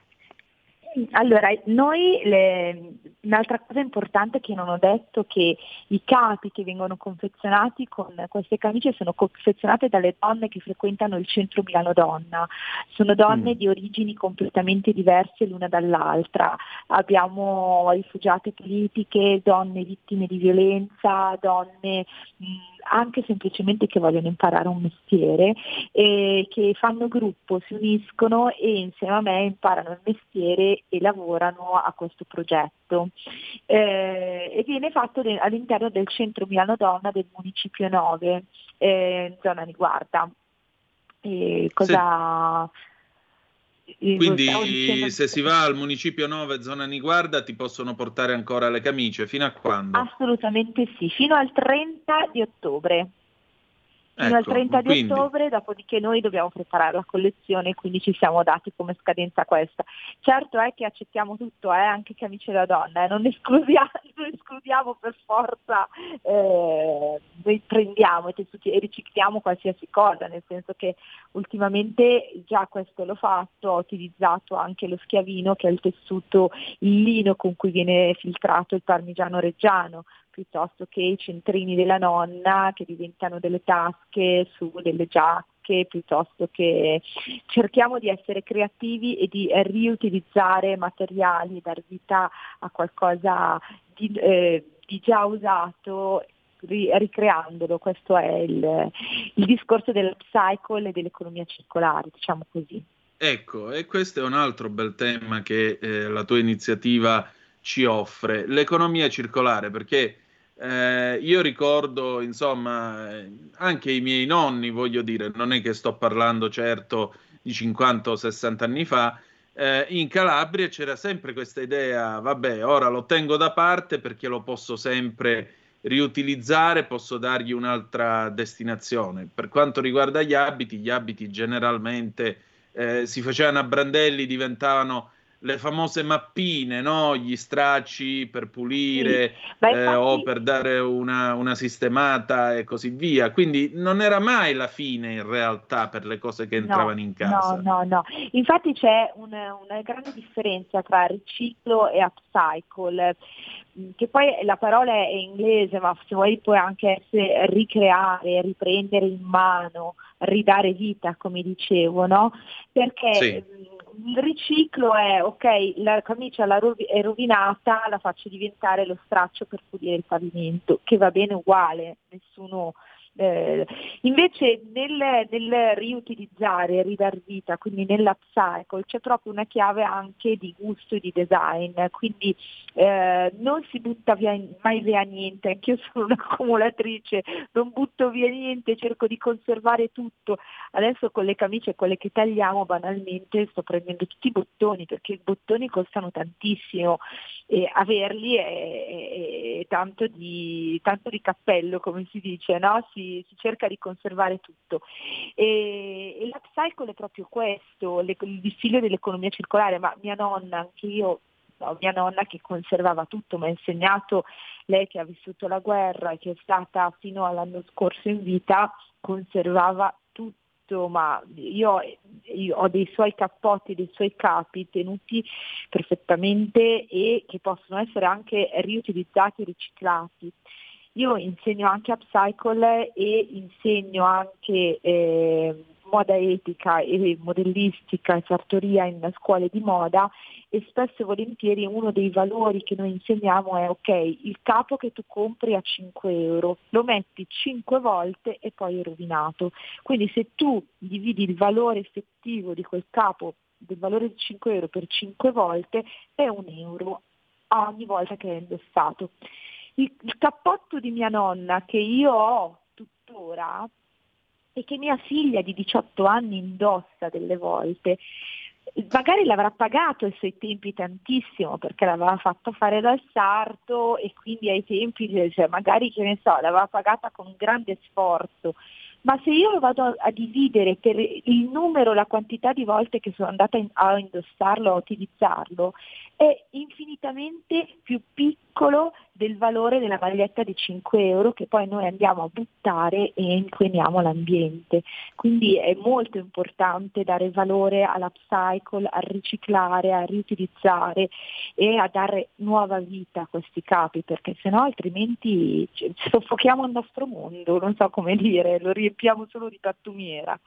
Allora, noi le, un'altra cosa importante che non ho detto è che i capi che vengono confezionati con queste camicie sono confezionate dalle donne che frequentano il centro Milano Donna. Sono donne mm. di origini completamente diverse l'una dall'altra. Abbiamo rifugiate politiche, donne vittime di violenza, donne mh, anche semplicemente che vogliono imparare un mestiere, eh, che fanno gruppo, si uniscono e insieme a me imparano il mestiere e lavorano a questo progetto. Eh, e viene fatto all'interno del centro Milano Donna del Municipio nove, eh, zona Niguarda. E cosa... Sì. Quindi se si va al Municipio nove zona Niguarda ti possono portare ancora le camicie, fino a quando? Assolutamente sì, fino al trenta di ottobre. Fino ecco, al trenta di quindi. ottobre, dopodiché noi dobbiamo preparare la collezione, quindi ci siamo dati come scadenza questa. Certo è che accettiamo tutto, eh, anche camicie da donna, eh, non, escludiamo, non escludiamo per forza, eh, noi prendiamo e ricicliamo qualsiasi cosa, nel senso che ultimamente già questo l'ho fatto, ho utilizzato anche lo schiavino che è il tessuto in lino con cui viene filtrato il parmigiano reggiano, piuttosto che i centrini della nonna che diventano delle tasche su delle giacche, piuttosto che cerchiamo di essere creativi e di riutilizzare materiali, dar vita a qualcosa di, eh, di già usato, ri- ricreandolo. Questo è il, il discorso dell'upcycle e dell'economia circolare, diciamo così. Ecco, e questo è un altro bel tema che eh, la tua iniziativa ci offre, l'economia circolare, perché Eh, io ricordo, insomma, anche i miei nonni, voglio dire, non è che sto parlando certo di cinquanta o sessanta anni fa, eh, in Calabria c'era sempre questa idea, vabbè, ora lo tengo da parte perché lo posso sempre riutilizzare, posso dargli un'altra destinazione. Per quanto riguarda gli abiti, gli abiti generalmente eh, si facevano a brandelli, diventavano le famose mappine, no? Gli stracci per pulire, sì, beh, infatti... eh, o per dare una, una sistemata e così via. Quindi non era mai la fine in realtà per le cose che entravano no, in casa. No, no, no. Infatti c'è un, una grande differenza tra riciclo e upcycle, che poi la parola è inglese, ma se vuoi può anche essere ricreare, riprendere in mano, ridare vita, come dicevo, no? Perché... Sì. Il riciclo è, ok, la camicia la rovi- è rovinata, la faccio diventare lo straccio per pulire il pavimento, che va bene uguale, nessuno... Eh, invece nel, nel riutilizzare, ridar vita, quindi nell'upcycle c'è proprio una chiave anche di gusto e di design, quindi eh, non si butta via, mai via niente, anch'io sono un'accumulatrice, non butto via niente, cerco di conservare tutto. Adesso con le camicie, quelle che tagliamo, banalmente sto prendendo tutti i bottoni, perché i bottoni costano tantissimo e averli è, è, è tanto di tanto di cappello, come si dice, no? Si Si cerca di conservare tutto e, e l'upcycle è proprio questo, le, il disfiglio dell'economia circolare. Ma mia nonna, anche io no, mia nonna che conservava tutto, mi ha insegnato, lei che ha vissuto la guerra e che è stata fino all'anno scorso in vita, conservava tutto. Ma io, io ho dei suoi cappotti, dei suoi capi tenuti perfettamente e che possono essere anche riutilizzati e riciclati. Io insegno anche upcycle e insegno anche eh, moda etica e modellistica e sartoria in scuole di moda, e spesso e volentieri uno dei valori che noi insegniamo è, ok, il capo che tu compri a cinque euro, lo metti cinque volte e poi è rovinato. Quindi se tu dividi il valore effettivo di quel capo, del valore di cinque euro per cinque volte, è un euro ogni volta che è indossato. Il, il cappotto di mia nonna che io ho tuttora e che mia figlia di diciotto anni indossa delle volte, magari l'avrà pagato ai suoi tempi tantissimo perché l'aveva fatto fare dal sarto e quindi ai tempi, cioè, magari, che ne so, l'aveva pagata con grande sforzo. Ma se io lo vado a dividere per il numero, la quantità di volte che sono andata a indossarlo, a utilizzarlo, è infinitamente più piccolo del valore della maglietta di cinque euro che poi noi andiamo a buttare e inquiniamo l'ambiente. Quindi è molto importante dare valore all'upcycle, a riciclare, a riutilizzare e a dare nuova vita a questi capi, perché sennò altrimenti soffochiamo il nostro mondo, non so come dire, lo riempiamo solo di pattumiera.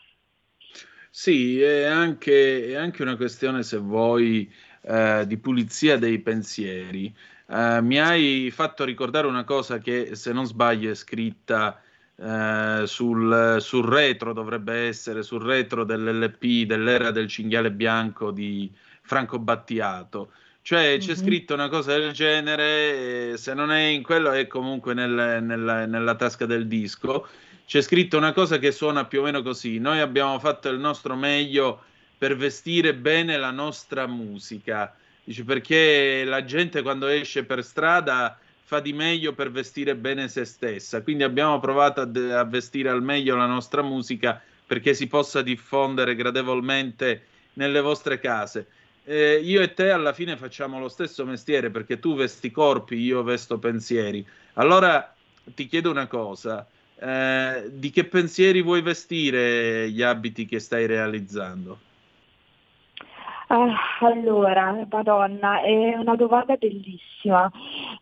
Sì, è anche, è anche una questione, se vuoi, eh, di pulizia dei pensieri. Eh, mi hai fatto ricordare una cosa che, se non sbaglio, è scritta eh, sul, sul retro, dovrebbe essere sul retro dell'L P dell'Era del Cinghiale Bianco di Franco Battiato. Cioè c'è mm-hmm. scritto una cosa del genere, se non è in quello è comunque nel, nella, nella tasca del disco. C'è scritto una cosa che suona più o meno così: noi abbiamo fatto il nostro meglio per vestire bene la nostra musica. Dice, perché la gente quando esce per strada fa di meglio per vestire bene se stessa, quindi abbiamo provato a, de- a vestire al meglio la nostra musica perché si possa diffondere gradevolmente nelle vostre case. Eh, io e te alla fine facciamo lo stesso mestiere, perché tu vesti corpi, io vesto pensieri. Allora ti chiedo una cosa, eh, di che pensieri vuoi vestire gli abiti che stai realizzando? Ah, allora, Madonna, è una domanda bellissima.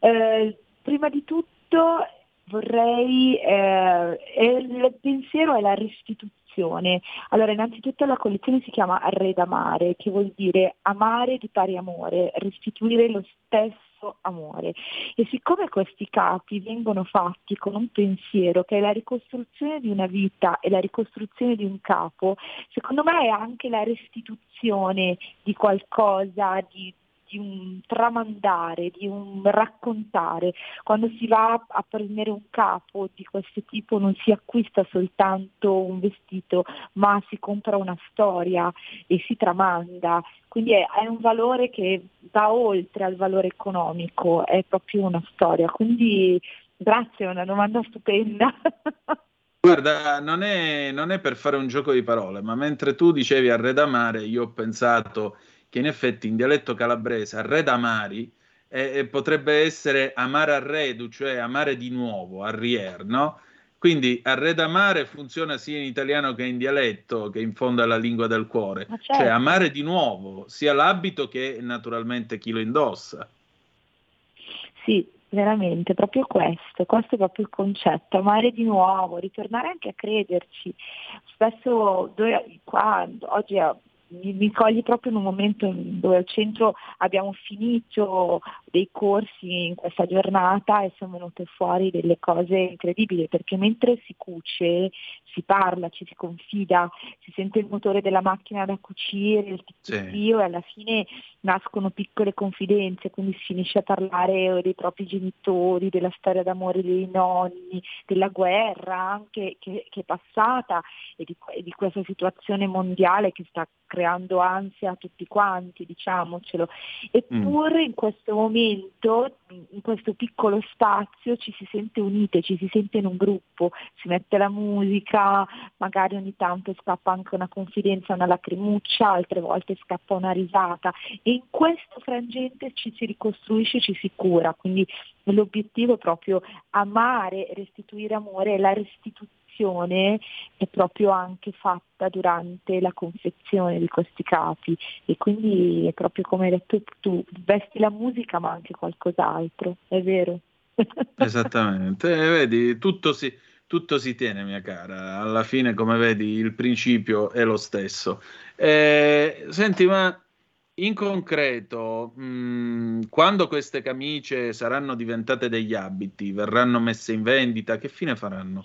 Eh, prima di tutto vorrei, eh, il pensiero è la restituzione. Allora, innanzitutto la collezione si chiama Redamare, che vuol dire amare di pari amore, restituire lo stesso amore. E siccome questi capi vengono fatti con un pensiero che è la ricostruzione di una vita e la ricostruzione di un capo, secondo me è anche la restituzione di qualcosa, di di un tramandare, di un raccontare. Quando si va a prendere un capo di questo tipo non si acquista soltanto un vestito, ma si compra una storia e si tramanda. Quindi è, è un valore che va oltre al valore economico, è proprio una storia. Quindi grazie, è una domanda stupenda. Guarda, non è, non è per fare un gioco di parole, ma mentre tu dicevi arredamare, io ho pensato che in effetti in dialetto calabrese arredamari eh, potrebbe essere amare arredu, cioè amare di nuovo, arrier, no? Quindi arredamare funziona sia in italiano che in dialetto, che in fondo è la lingua del cuore, certo. Cioè amare di nuovo, sia l'abito che naturalmente chi lo indossa. Sì. Veramente, proprio questo, questo è proprio il concetto, amare di nuovo, ritornare anche a crederci. Spesso noi, qua, oggi mi, mi cogli proprio in un momento dove al centro abbiamo finito dei corsi in questa giornata e sono venute fuori delle cose incredibili, perché mentre si cuce, si parla, ci si confida, si sente il motore della macchina da cucire, il ticchettio, sì. E alla fine nascono piccole confidenze, quindi si finisce a parlare dei propri genitori, della storia d'amore dei nonni, della guerra anche che, che è passata e di, e di questa situazione mondiale che sta creando ansia a tutti quanti, diciamocelo. Eppure mm. in questo momento, in questo piccolo spazio ci si sente unite, ci si sente in un gruppo, si mette la musica, magari ogni tanto scappa anche una confidenza, una lacrimuccia, altre volte scappa una risata, e in questo frangente ci si ricostruisce, ci si cura. Quindi l'obiettivo è proprio amare, restituire amore. La restituzione è proprio anche fatta durante la confezione di questi capi, e quindi è proprio come hai detto tu, vesti la musica ma anche qualcos'altro, è vero? Esattamente, eh, vedi, tutto si... Tutto si tiene, mia cara, alla fine, come vedi, il principio è lo stesso. Eh, senti, ma in concreto, mh, quando queste camicie saranno diventate degli abiti, verranno messe in vendita, che fine faranno?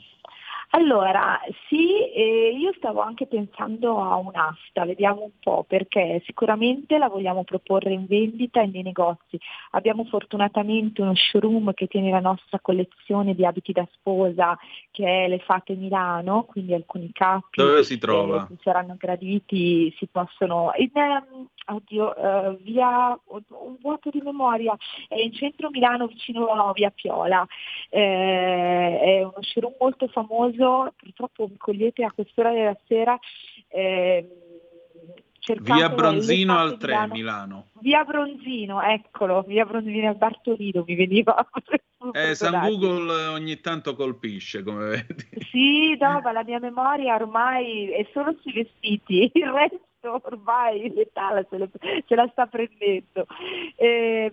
Allora, sì, eh, io stavo anche pensando a un'asta, vediamo un po', perché sicuramente la vogliamo proporre in vendita e nei negozi. Abbiamo fortunatamente uno showroom che tiene la nostra collezione di abiti da sposa, che è Le Fate Milano, quindi alcuni capi dove si trova? Che saranno graditi, si possono... In, um, oddio, uh, via, un vuoto di memoria, è in centro Milano vicino a Via Piola, eh, è uno showroom molto famoso. Purtroppo mi cogliete a quest'ora della sera, eh, Via Bronzino al tre, Milano. Milano. Via Bronzino, eccolo, Via Bronzino al Bartolino, mi veniva. Eh, San Google ogni tanto colpisce, come vedi. Sì, no, ma la mia memoria ormai è solo sui vestiti, il resto ormai l'età se, le, se la sta prendendo. Eh,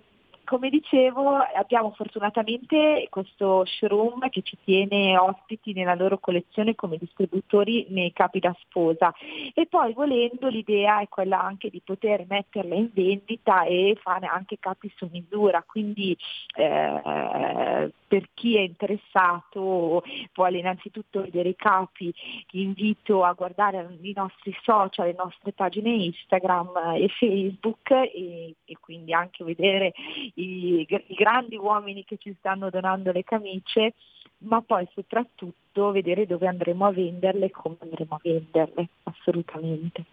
come dicevo, abbiamo fortunatamente questo showroom che ci tiene ospiti nella loro collezione come distributori nei capi da sposa, e poi volendo l'idea è quella anche di poter metterla in vendita e fare anche capi su misura, quindi eh, per chi è interessato vuole innanzitutto vedere i capi, vi invito a guardare i nostri social, le nostre pagine Instagram e Facebook e, e quindi anche vedere i, i grandi uomini che ci stanno donando le camicie, ma poi soprattutto vedere dove andremo a venderle e come andremo a venderle, assolutamente.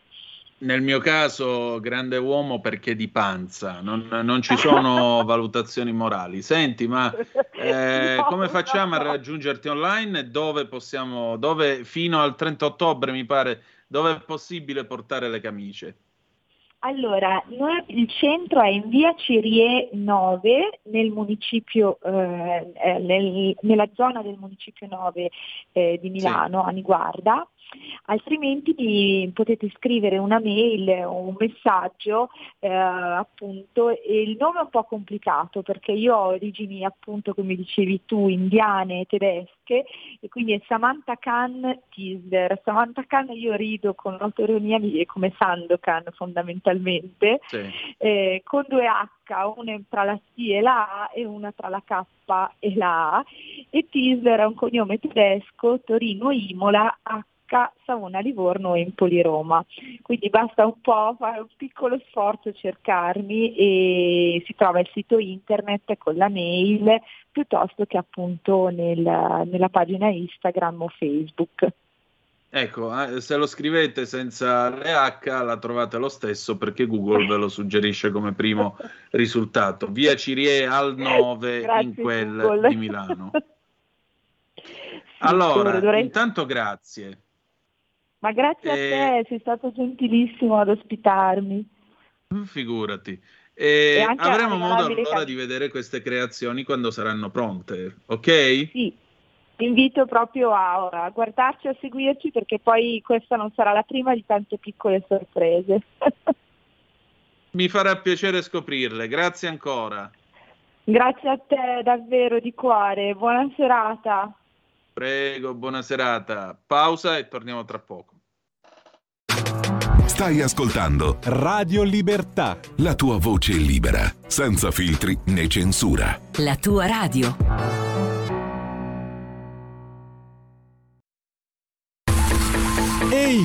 Nel mio caso, grande uomo perché di panza, non, non ci sono valutazioni morali. Senti, ma eh, no, come facciamo no. a raggiungerti online? Dove possiamo, dove fino al trenta ottobre mi pare, dove è possibile portare le camicie? Allora, noi, il centro è in via Cirie nove, nel municipio, eh, nel, nella zona del municipio nove eh, di Milano, sì. Aniguarda. Altrimenti di, potete scrivere una mail o un messaggio, eh, appunto, e il nome è un po' complicato perché io ho origini, appunto, come dicevi tu, indiane e tedesche, e quindi è Samantha Kantischler. Samantha Khan io rido con l'autoironia come Sandokan fondamentalmente, sì. eh, con due H, una tra la C e la A e una tra la K e la A, e Tisler è un cognome tedesco, Torino, Imola, H, Savona, Livorno, Empoli, Roma. Quindi basta un po' fare un piccolo sforzo, cercarmi, e si trova il sito internet con la mail piuttosto che appunto nel, nella pagina Instagram o Facebook. Ecco, se lo scrivete senza le H la trovate lo stesso perché Google ve lo suggerisce come primo risultato. Via Cirie al nove, grazie, in quel Google. Di Milano. Allora, dovrei... intanto grazie. Ma grazie e... a te, sei stato gentilissimo ad ospitarmi. Figurati. E, e avremo modo allora di vedere queste creazioni quando saranno pronte, ok? Sì. Ti invito proprio a, a guardarci, a seguirci, perché poi questa non sarà la prima di tante piccole sorprese. Mi farà piacere scoprirle, grazie ancora. Grazie a te davvero di cuore, buona serata. Prego, buona serata. Pausa e torniamo tra poco. Stai ascoltando Radio Libertà, la tua voce libera, senza filtri né censura. La tua radio. Ehi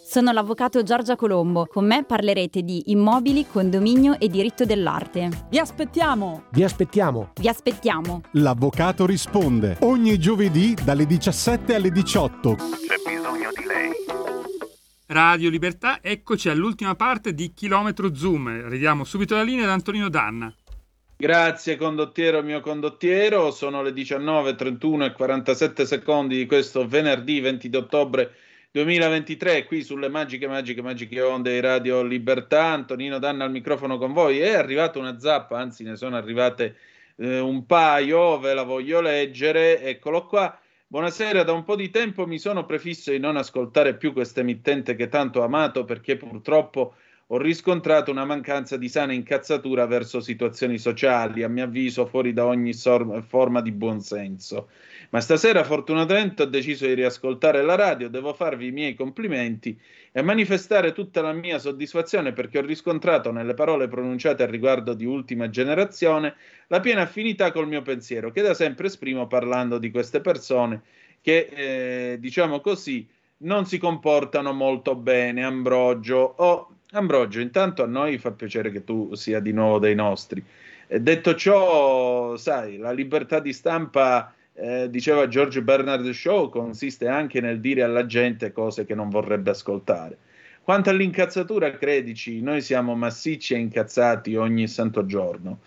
Sono l'avvocato Giorgia Colombo, con me parlerete di immobili, condominio e diritto dell'arte. Vi aspettiamo! Vi aspettiamo! Vi aspettiamo! L'avvocato risponde ogni giovedì dalle diciassette alle diciotto. C'è bisogno di lei. Radio Libertà, eccoci all'ultima parte di Chilometro Zoom. Ridiamo subito la linea ad Antonino D'Anna. Grazie condottiero, mio condottiero. Sono le diciannove, trentuno e quarantasette secondi di questo venerdì ventidue ottobre duemilaventitré, qui sulle magiche, magiche, magiche onde di Radio Libertà. Antonino D'Anna al microfono con voi. È arrivata una zappa, anzi ne sono arrivate eh, un paio, ve la voglio leggere, eccolo qua. Buonasera, da un po' di tempo mi sono prefisso di non ascoltare più questa emittente che tanto ho amato perché purtroppo ho riscontrato una mancanza di sana incazzatura verso situazioni sociali, a mio avviso fuori da ogni sor- forma di buonsenso. Ma stasera fortunatamente ho deciso di riascoltare la radio, devo farvi i miei complimenti e manifestare tutta la mia soddisfazione perché ho riscontrato nelle parole pronunciate al riguardo di Ultima Generazione la piena affinità col mio pensiero, che da sempre esprimo parlando di queste persone che, eh, diciamo così, non si comportano molto bene, Ambrogio, o Ambrogio, intanto a noi fa piacere che tu sia di nuovo dei nostri. Eh, detto ciò, sai, la libertà di stampa, eh, diceva George Bernard Shaw, consiste anche nel dire alla gente cose che non vorrebbe ascoltare. Quanto all'incazzatura, credici, noi siamo massicci e incazzati ogni santo giorno,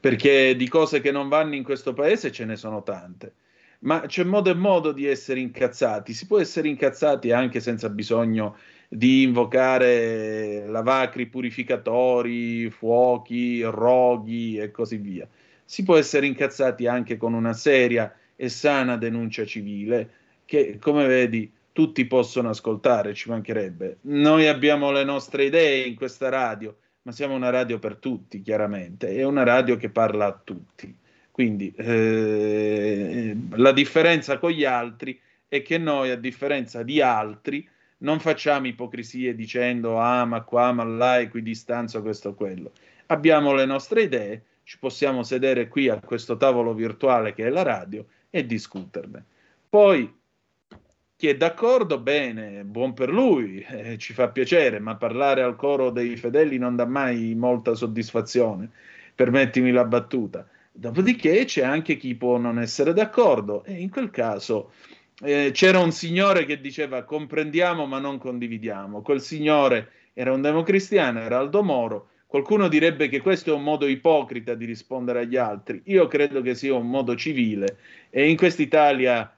perché di cose che non vanno in questo paese ce ne sono tante. Ma c'è modo e modo di essere incazzati, si può essere incazzati anche senza bisogno di invocare lavacri purificatori, fuochi, roghi e così via. Si può essere incazzati anche con una seria e sana denuncia civile che, come vedi, tutti possono ascoltare, ci mancherebbe. Noi abbiamo le nostre idee in questa radio, ma siamo una radio per tutti, chiaramente, è una radio che parla a tutti. Quindi eh, la differenza con gli altri è che noi, a differenza di altri, non facciamo ipocrisie dicendo ah ma qua, ma là, equidistanza, questo o quello. Abbiamo le nostre idee, ci possiamo sedere qui a questo tavolo virtuale che è la radio e discuterne. Poi chi è d'accordo, bene, buon per lui, eh, ci fa piacere, ma parlare al coro dei fedeli non dà mai molta soddisfazione, permettimi la battuta. Dopodiché c'è anche chi può non essere d'accordo e in quel caso eh, c'era un signore che diceva comprendiamo ma non condividiamo. Quel signore era un democristiano, era Aldo Moro. Qualcuno direbbe che questo è un modo ipocrita di rispondere agli altri. Io credo che sia un modo civile e in quest'Italia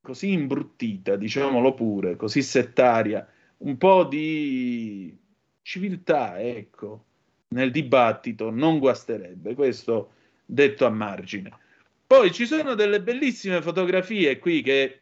così imbruttita, diciamolo pure, così settaria, un po' di civiltà, ecco, nel dibattito non guasterebbe. Questo detto a margine. Poi ci sono delle bellissime fotografie qui che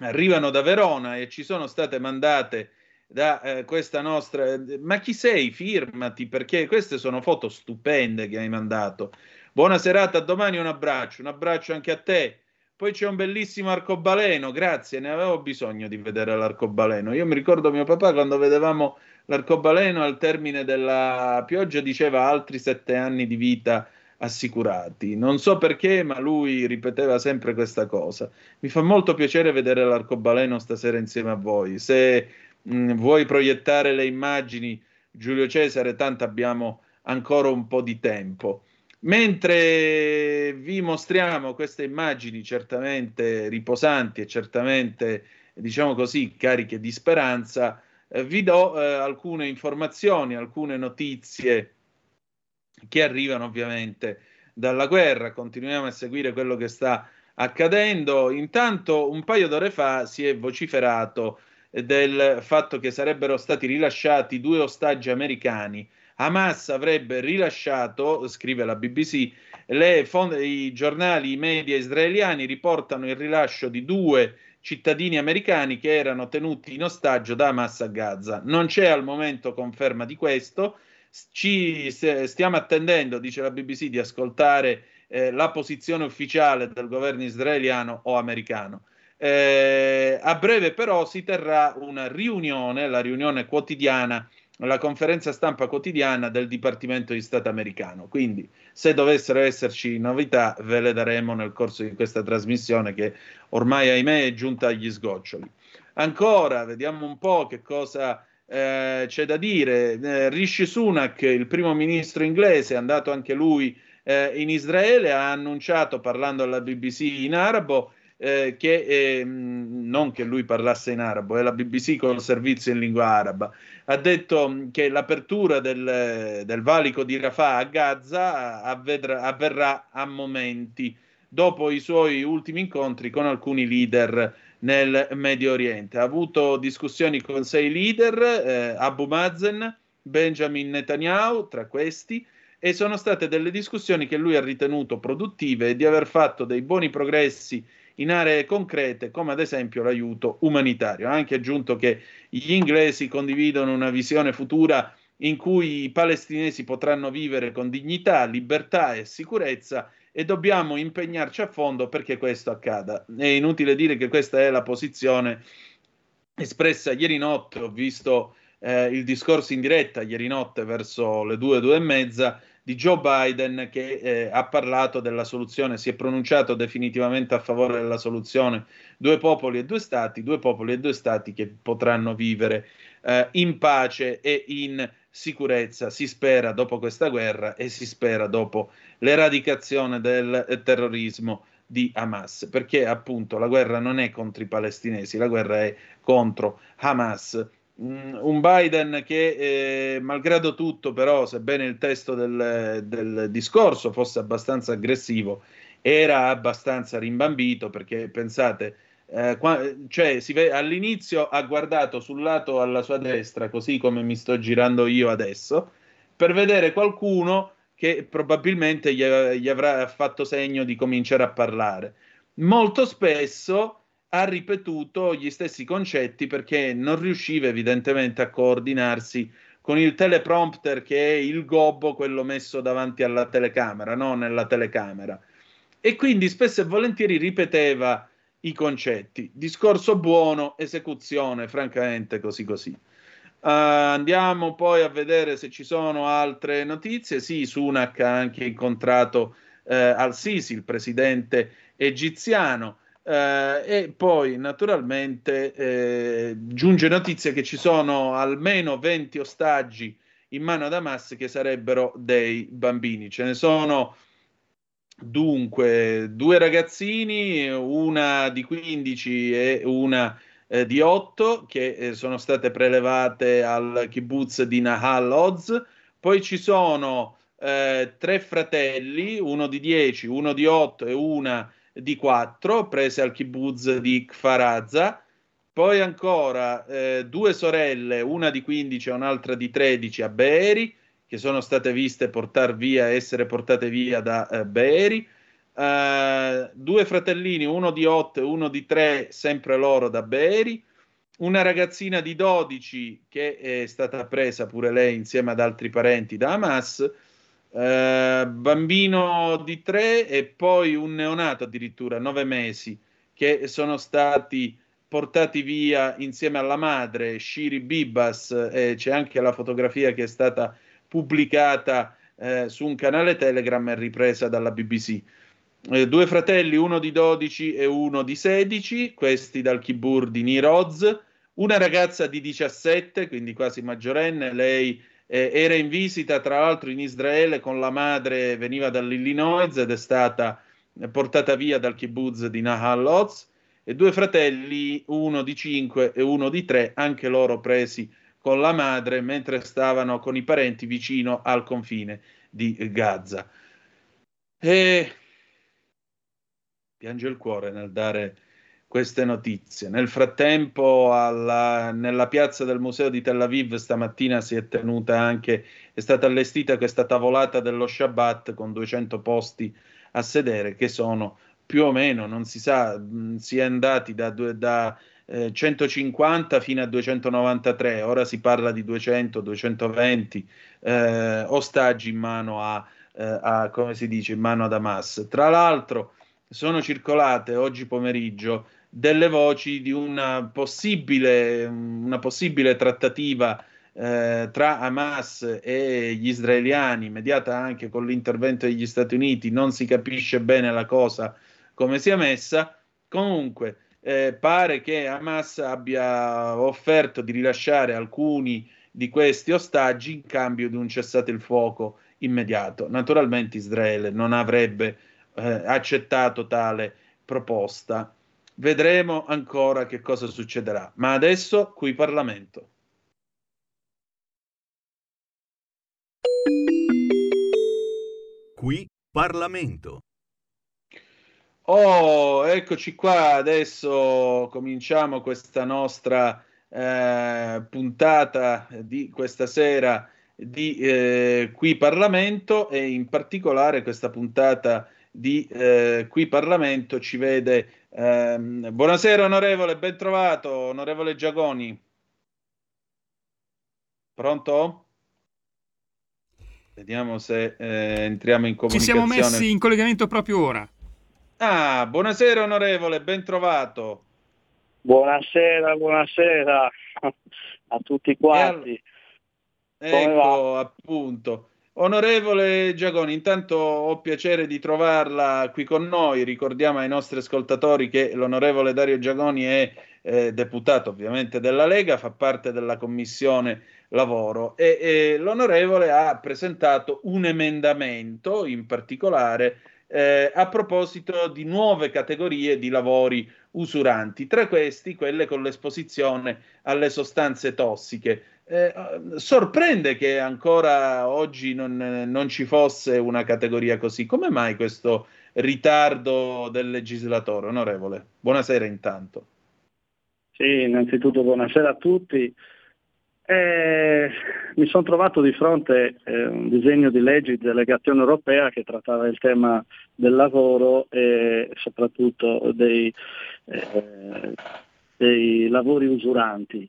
arrivano da Verona e ci sono state mandate da eh, questa nostra... Ma chi sei? Firmati, perché queste sono foto stupende che hai mandato. Buona serata, a domani, un abbraccio. Un abbraccio anche a te. Poi c'è un bellissimo arcobaleno, grazie, ne avevo bisogno di vedere l'arcobaleno. Io mi ricordo mio papà quando vedevamo l'arcobaleno al termine della pioggia diceva altri sette anni di vita assicurati, non so perché, ma lui ripeteva sempre questa cosa. Mi fa molto piacere vedere l'arcobaleno stasera insieme a voi. Se mh, vuoi proiettare le immagini, Giulio Cesare, tanto abbiamo ancora un po' di tempo. Mentre vi mostriamo queste immagini certamente riposanti e certamente, diciamo così, cariche di speranza, eh, vi do eh, alcune informazioni, alcune notizie che arrivano ovviamente dalla guerra. Continuiamo a seguire quello che sta accadendo. Intanto un paio d'ore fa si è vociferato del fatto che sarebbero stati rilasciati due ostaggi americani. Hamas avrebbe rilasciato, scrive la B B C, le fond- i giornali, i media israeliani riportano il rilascio di due cittadini americani che erano tenuti in ostaggio da Hamas a Gaza. Non c'è al momento conferma di questo. Ci stiamo attendendo, dice la B B C, di ascoltare eh, la posizione ufficiale del governo israeliano o americano. Eh, a breve però si terrà una riunione, la riunione quotidiana, la conferenza stampa quotidiana del Dipartimento di Stato americano. Quindi se dovessero esserci novità ve le daremo nel corso di questa trasmissione che ormai, ahimè, è giunta agli sgoccioli. Ancora, vediamo un po' che cosa... Eh, c'è da dire. eh, Rishi Sunak, il primo ministro inglese, è andato anche lui eh, in Israele, ha annunciato parlando alla B B C in arabo eh, che eh, non che lui parlasse in arabo, è la B B C con il servizio in lingua araba, ha detto che l'apertura del, del valico di Rafah a Gaza avvedrà, avverrà a momenti dopo i suoi ultimi incontri con alcuni leader nel Medio Oriente. Ha avuto discussioni con sei leader, eh, Abu Mazen, Benjamin Netanyahu, tra questi, e sono state delle discussioni che lui ha ritenuto produttive e di aver fatto dei buoni progressi in aree concrete, come ad esempio l'aiuto umanitario. Ha anche aggiunto che gli inglesi condividono una visione futura in cui i palestinesi potranno vivere con dignità, libertà e sicurezza, e dobbiamo impegnarci a fondo perché questo accada. È inutile dire che questa è la posizione espressa ieri notte. Ho visto eh, il discorso in diretta ieri notte verso le due, due e mezza di Joe Biden che eh, ha parlato della soluzione, si è pronunciato definitivamente a favore della soluzione due popoli e due stati, due popoli e due stati che potranno vivere eh, in pace e in sicurezza, si spera dopo questa guerra e si spera dopo l'eradicazione del terrorismo di Hamas, perché appunto la guerra non è contro i palestinesi, la guerra è contro Hamas. Un Biden che eh, malgrado tutto però, sebbene il testo del, del discorso fosse abbastanza aggressivo, era abbastanza rimbambito, perché pensate, eh, qua, cioè, si ve- all'inizio ha guardato sul lato alla sua destra, così come mi sto girando io adesso, per vedere qualcuno che probabilmente gli, gli avrà fatto segno di cominciare a parlare. Molto spesso ha ripetuto gli stessi concetti perché non riusciva evidentemente a coordinarsi con il teleprompter, che è il gobbo, quello messo davanti alla telecamera, no? Nella telecamera. E quindi spesso e volentieri ripeteva i concetti. Discorso buono, esecuzione, francamente così così. Uh, andiamo poi a vedere se ci sono altre notizie. Sì, Sunak ha anche incontrato eh, al-Sisi, il presidente egiziano. Uh, e poi naturalmente eh, giunge notizia che ci sono almeno venti ostaggi in mano ad Hamas, che sarebbero dei bambini. Ce ne sono dunque due ragazzini, una di quindici e una eh, di otto, che eh, sono state prelevate al kibbutz di Nahal Oz. Poi ci sono eh, tre fratelli, uno di dieci, uno di otto e una di quattro, prese al kibbutz di Kfar Aza. Poi ancora eh, due sorelle, una di quindici e un'altra di tredici, a Beeri, che sono state viste portar via, essere portate via da eh, Beeri. Uh, due fratellini, uno di otto e uno di tre, sempre loro da Beeri. Una ragazzina di dodici che è stata presa pure lei insieme ad altri parenti da Hamas. Uh, bambino di tre e poi un neonato addirittura, nove mesi, che sono stati portati via insieme alla madre, Shiri Bibas, e c'è anche la fotografia che è stata pubblicata eh, su un canale Telegram e ripresa dalla B B C. Eh, due fratelli, uno di dodici e uno di sedici, questi dal kibbutz di Nir Oz. Una ragazza di diciassette, quindi quasi maggiorenne, lei Eh, era in visita tra l'altro in Israele con la madre, veniva dall'Illinois ed è stata eh, portata via dal kibbutz di Nahal Oz. E due fratelli, uno di cinque e uno di tre, anche loro presi con la madre mentre stavano con i parenti vicino al confine di Gaza. E piange il cuore nel dare queste notizie. Nel frattempo alla, nella piazza del museo di Tel Aviv stamattina si è tenuta anche, è stata allestita questa tavolata dello Shabbat con duecento posti a sedere, che sono più o meno, non si sa, mh, si è andati da, da eh, centocinquanta fino a duecentonovantatré, ora si parla di duecento duecentoventi eh, ostaggi in mano a, eh, a, come si dice, in mano ad Hamas. Tra l'altro sono circolate oggi pomeriggio delle voci di una possibile, una possibile trattativa eh, tra Hamas e gli israeliani, mediata anche con l'intervento degli Stati Uniti. Non si capisce bene la cosa come sia messa. Comunque eh, pare che Hamas abbia offerto di rilasciare alcuni di questi ostaggi in cambio di un cessate il fuoco immediato. Naturalmente Israele non avrebbe eh, accettato tale proposta. Vedremo ancora che cosa succederà, ma adesso qui Parlamento. Qui Parlamento. Oh, eccoci qua, adesso cominciamo questa nostra eh, puntata di questa sera di eh, Qui Parlamento, e in particolare questa puntata di eh, Qui Parlamento ci vede Eh, buonasera onorevole, ben trovato onorevole Giagoni. Pronto? Vediamo se eh, entriamo in comunicazione. Ci siamo messi in collegamento proprio ora. Ah, buonasera onorevole, ben trovato. Buonasera, buonasera a tutti quanti. Al... Ecco, va? Appunto. Onorevole Giagoni, intanto ho piacere di trovarla qui con noi. Ricordiamo ai nostri ascoltatori che l'onorevole Dario Giagoni è eh, deputato ovviamente della Lega, fa parte della commissione lavoro e, e l'onorevole ha presentato un emendamento in particolare eh, a proposito di nuove categorie di lavori usuranti, tra questi quelle con l'esposizione alle sostanze tossiche. Eh, sorprende che ancora oggi non, non ci fosse una categoria così. Come mai questo ritardo del legislatore, onorevole? Buonasera intanto. Sì, innanzitutto buonasera a tutti. Eh, mi sono trovato di fronte a eh, un disegno di legge di delegazione europea che trattava il tema del lavoro e soprattutto dei, eh, dei lavori usuranti.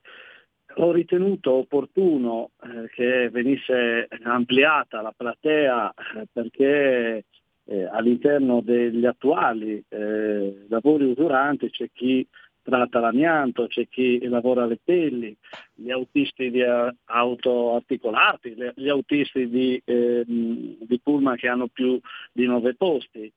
Ho ritenuto opportuno eh, che venisse ampliata la platea eh, perché eh, all'interno degli attuali eh, lavori usuranti c'è chi tratta l'amianto, c'è chi lavora le pelli, gli autisti di auto articolati, gli autisti di, eh, di pullman che hanno più di nove posti.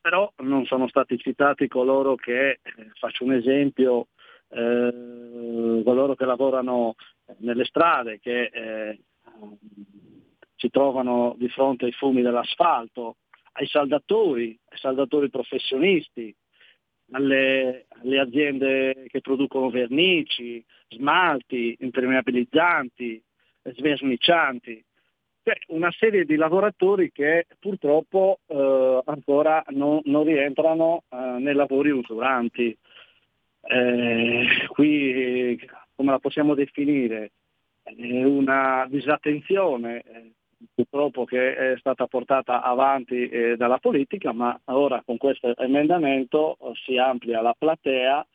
Però non sono stati citati coloro che, eh, faccio un esempio, Eh, coloro che lavorano nelle strade, che eh, si trovano di fronte ai fumi dell'asfalto, ai saldatori, ai saldatori professionisti, alle, alle aziende che producono vernici, smalti, impermeabilizzanti, svernicianti, cioè una serie di lavoratori che purtroppo eh, ancora non, non rientrano eh, nei lavori usuranti. Eh, qui come la possiamo definire? Eh, una disattenzione eh, purtroppo che è stata portata avanti eh, dalla politica, ma ora con questo emendamento si amplia la platea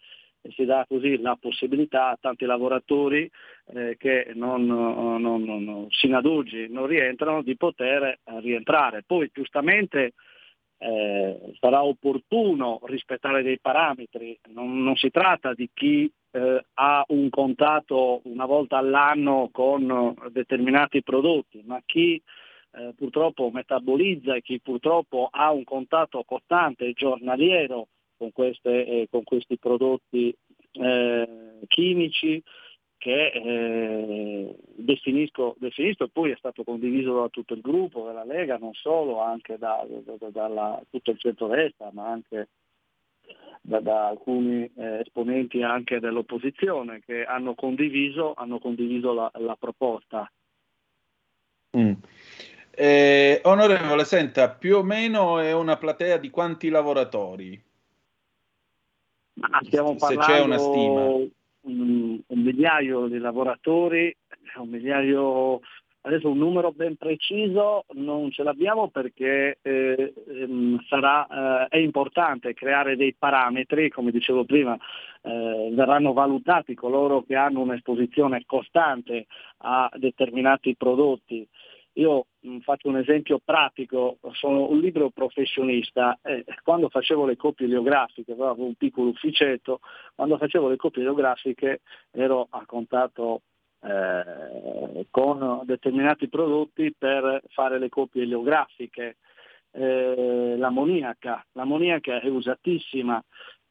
e si dà così la possibilità a tanti lavoratori eh, che non, non, non, non, sino ad oggi non rientrano di poter rientrare. Poi giustamente Eh, sarà opportuno rispettare dei parametri, non, non si tratta di chi eh, ha un contatto una volta all'anno con determinati prodotti, ma chi eh, purtroppo metabolizza e chi purtroppo ha un contatto costante e giornaliero con, queste, eh, con questi prodotti eh, chimici che eh, definisco, definisco, poi è stato condiviso da tutto il gruppo della Lega, non solo, anche da, da, da, dalla, tutto il centrodestra, ma anche da, da alcuni eh, esponenti anche dell'opposizione che hanno condiviso, hanno condiviso la, la proposta. Mm. Eh, onorevole, senta, più o meno è una platea di quanti lavoratori? Ma stiamo parlando, se c'è una stima, un migliaio di lavoratori, un migliaio, adesso un numero ben preciso non ce l'abbiamo perché eh, sarà, eh, è importante creare dei parametri, come dicevo prima, eh, verranno valutati coloro che hanno un'esposizione costante a determinati prodotti. Io mh, faccio un esempio pratico, sono un libero professionista, eh, quando facevo le copie oleografiche, avevo un piccolo ufficetto, quando facevo le copie oleografiche ero a contatto eh, con determinati prodotti per fare le copie oleografiche, eh, l'ammoniaca, l'ammoniaca è usatissima,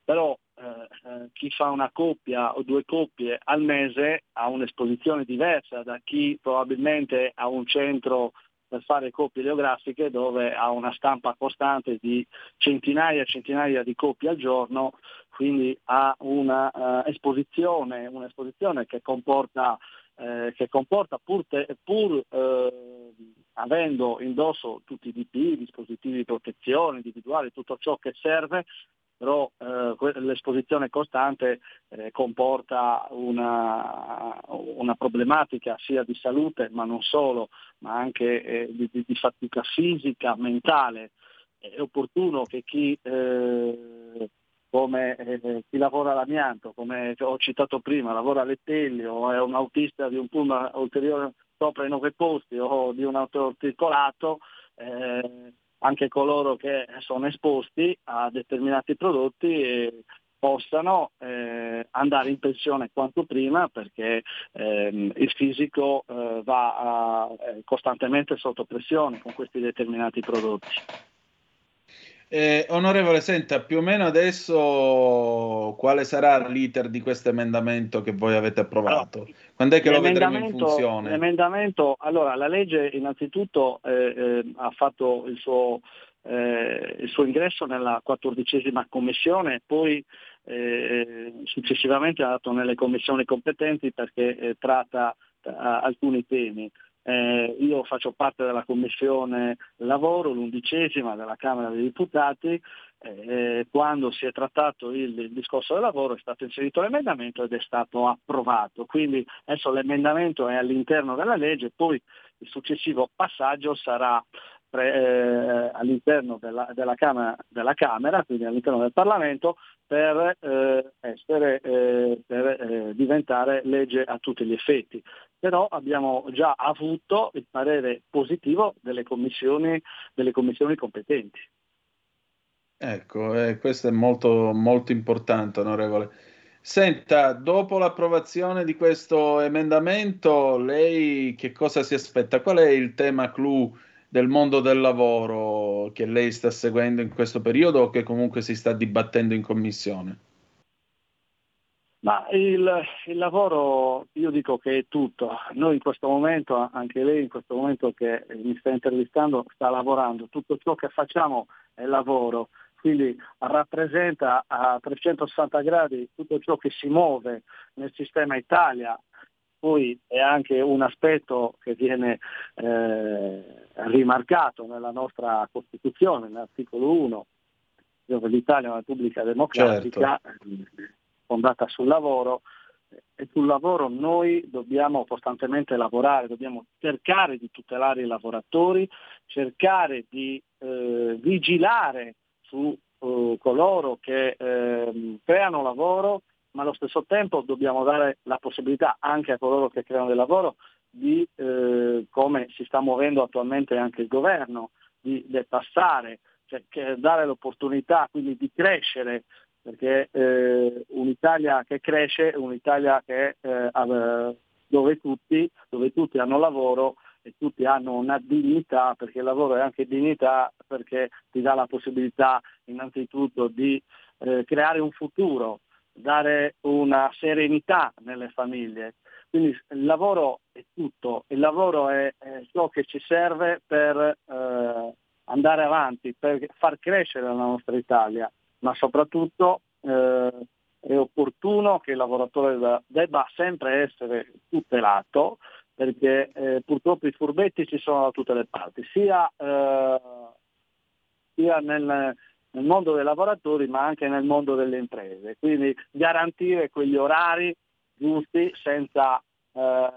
però eh, chi fa una coppia o due coppie al mese ha un'esposizione diversa da chi probabilmente ha un centro per fare coppie oleografiche dove ha una stampa costante di centinaia e centinaia di coppie al giorno, quindi ha una uh, esposizione, un'esposizione che comporta, eh, che comporta pur, te, pur eh, avendo indosso tutti i D P I, dispositivi di protezione individuale, tutto ciò che serve, però eh, l'esposizione costante eh, comporta una, una problematica sia di salute, ma non solo, ma anche eh, di, di fatica fisica, mentale. È opportuno che chi, eh, come, eh, chi lavora all'amianto, come ho citato prima, lavora alle pelli o è un autista di un pullman ulteriore sopra i nove posti o di un autoarticolato, eh, anche coloro che sono esposti a determinati prodotti eh, possano eh, andare in pensione quanto prima, perché ehm, il fisico eh, va a, eh, costantemente sotto pressione con questi determinati prodotti. Eh, onorevole, senta, più o meno adesso quale sarà l'iter di questo emendamento che voi avete approvato? Allora, quando è che lo vedremo in funzione? L'emendamento, allora, la legge innanzitutto eh, eh, ha fatto il suo, eh, il suo ingresso nella quattordicesima commissione, poi eh, successivamente ha dato nelle commissioni competenti, perché eh, tratta t- alcuni temi. Eh, io faccio parte della Commissione Lavoro, l'undicesima della Camera dei Deputati. Eh, quando si è trattato il, il discorso del lavoro è stato inserito l'emendamento ed è stato approvato. Quindi adesso l'emendamento è all'interno della legge, poi il successivo passaggio sarà pre, eh, all'interno della, della, Camera, della Camera, quindi all'interno del Parlamento, per, eh, essere, eh, per eh, diventare legge a tutti gli effetti. Però abbiamo già avuto il parere positivo delle commissioni, delle commissioni competenti. Ecco, eh, questo è molto, molto importante, onorevole. Senta, dopo l'approvazione di questo emendamento, lei che cosa si aspetta? Qual è il tema clou del mondo del lavoro che lei sta seguendo in questo periodo o che comunque si sta dibattendo in commissione? Ma il, il lavoro, io dico che è tutto. Noi in questo momento, anche lei in questo momento che mi sta intervistando, sta lavorando. Tutto ciò che facciamo è lavoro, quindi rappresenta a trecentosessanta gradi tutto ciò che si muove nel sistema Italia. Poi è anche un aspetto che viene eh, rimarcato nella nostra Costituzione, nell'articolo uno, dove l'Italia è una Repubblica democratica. Certo. Fondata sul lavoro, e sul lavoro noi dobbiamo costantemente lavorare, dobbiamo cercare di tutelare i lavoratori, cercare di eh, vigilare su eh, coloro che eh, creano lavoro, ma allo stesso tempo dobbiamo dare la possibilità anche a coloro che creano del lavoro di, eh, come si sta muovendo attualmente anche il governo, di depassare, cioè che dare l'opportunità quindi di crescere, perché eh, un'Italia che cresce è un'Italia che, eh, dove, tutti, dove tutti hanno lavoro e tutti hanno una dignità, perché il lavoro è anche dignità, perché ti dà la possibilità innanzitutto di eh, creare un futuro, dare una serenità nelle famiglie. Quindi il lavoro è tutto, il lavoro è, è ciò che ci serve per eh, andare avanti, per far crescere la nostra Italia. Ma soprattutto eh, è opportuno che il lavoratore debba sempre essere tutelato, perché eh, purtroppo i furbetti ci sono da tutte le parti, sia, eh, sia nel, nel mondo dei lavoratori ma anche nel mondo delle imprese. Quindi garantire quegli orari giusti senza, eh,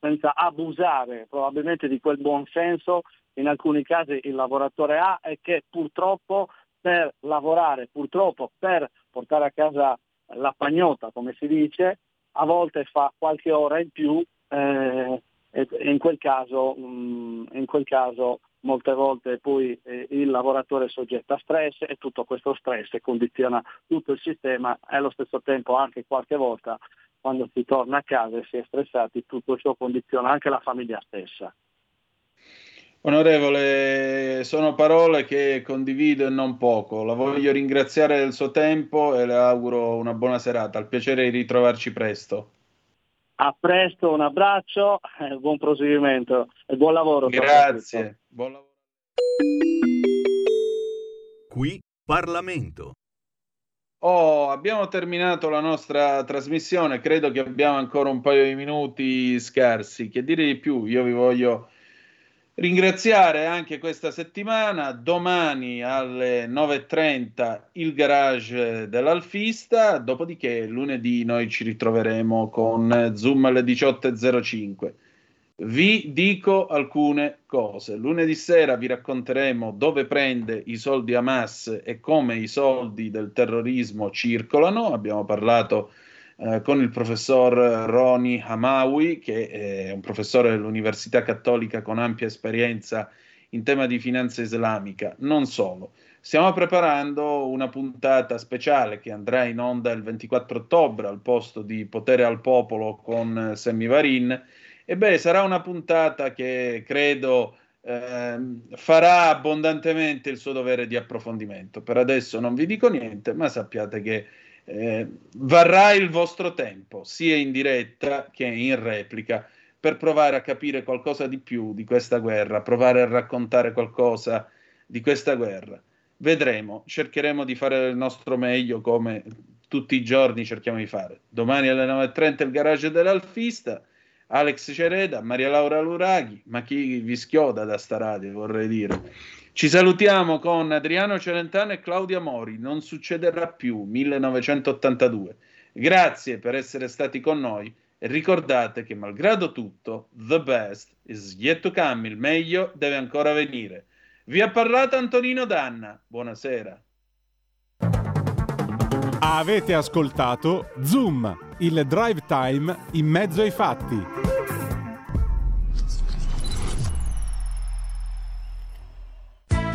senza abusare probabilmente di quel buon senso che in alcuni casi il lavoratore ha e che purtroppo per lavorare, purtroppo per portare a casa la pagnotta, come si dice, a volte fa qualche ora in più eh, e in quel caso, mh, in quel caso molte volte poi eh, il lavoratore è soggetto a stress e tutto questo stress condiziona tutto il sistema e allo stesso tempo anche qualche volta quando si torna a casa e si è stressati tutto ciò condiziona anche la famiglia stessa. Onorevole, sono parole che condivido e non poco. La voglio ringraziare del suo tempo e le auguro una buona serata. Al piacere di ritrovarci presto. A presto, un abbraccio, buon proseguimento e buon lavoro. Grazie. Buon lavoro. Qui Parlamento. Oh, abbiamo terminato la nostra trasmissione. Credo che abbiamo ancora un paio di minuti scarsi. Che dire di più? Io vi voglio ringraziare anche questa settimana. Domani alle nove e trenta il garage dell'Alfista, dopodiché lunedì noi ci ritroveremo con Zoom alle diciotto e zero cinque. Vi dico alcune cose. Lunedì sera vi racconteremo dove prende i soldi Hamas e come i soldi del terrorismo circolano. Abbiamo parlato con il professor Roni Hamawi, che è un professore dell'Università Cattolica con ampia esperienza in tema di finanza islamica, non solo. Stiamo preparando una puntata speciale che andrà in onda il ventiquattro ottobre al posto di Potere al Popolo con Sammy Varin. E beh, sarà una puntata che credo eh, farà abbondantemente il suo dovere di approfondimento. Per adesso non vi dico niente, ma sappiate che eh, varrà il vostro tempo, sia in diretta che in replica, per provare a capire qualcosa di più di questa guerra, provare a raccontare qualcosa di questa guerra. Vedremo, cercheremo di fare il nostro meglio come tutti i giorni cerchiamo di fare. Domani alle nove e trenta il garage dell'Alfista, Alex Cereda, Maria Laura Luraghi, ma chi vi schioda da sta radio, vorrei dire. Ci salutiamo con Adriano Celentano e Claudia Mori, Non succederà più, millenovecentottantadue. Grazie per essere stati con noi e ricordate che malgrado tutto, the best is yet to come, il meglio deve ancora venire. Vi ha parlato Antonino D'Anna. Buonasera. Avete ascoltato Zoom, il drive time in mezzo ai fatti.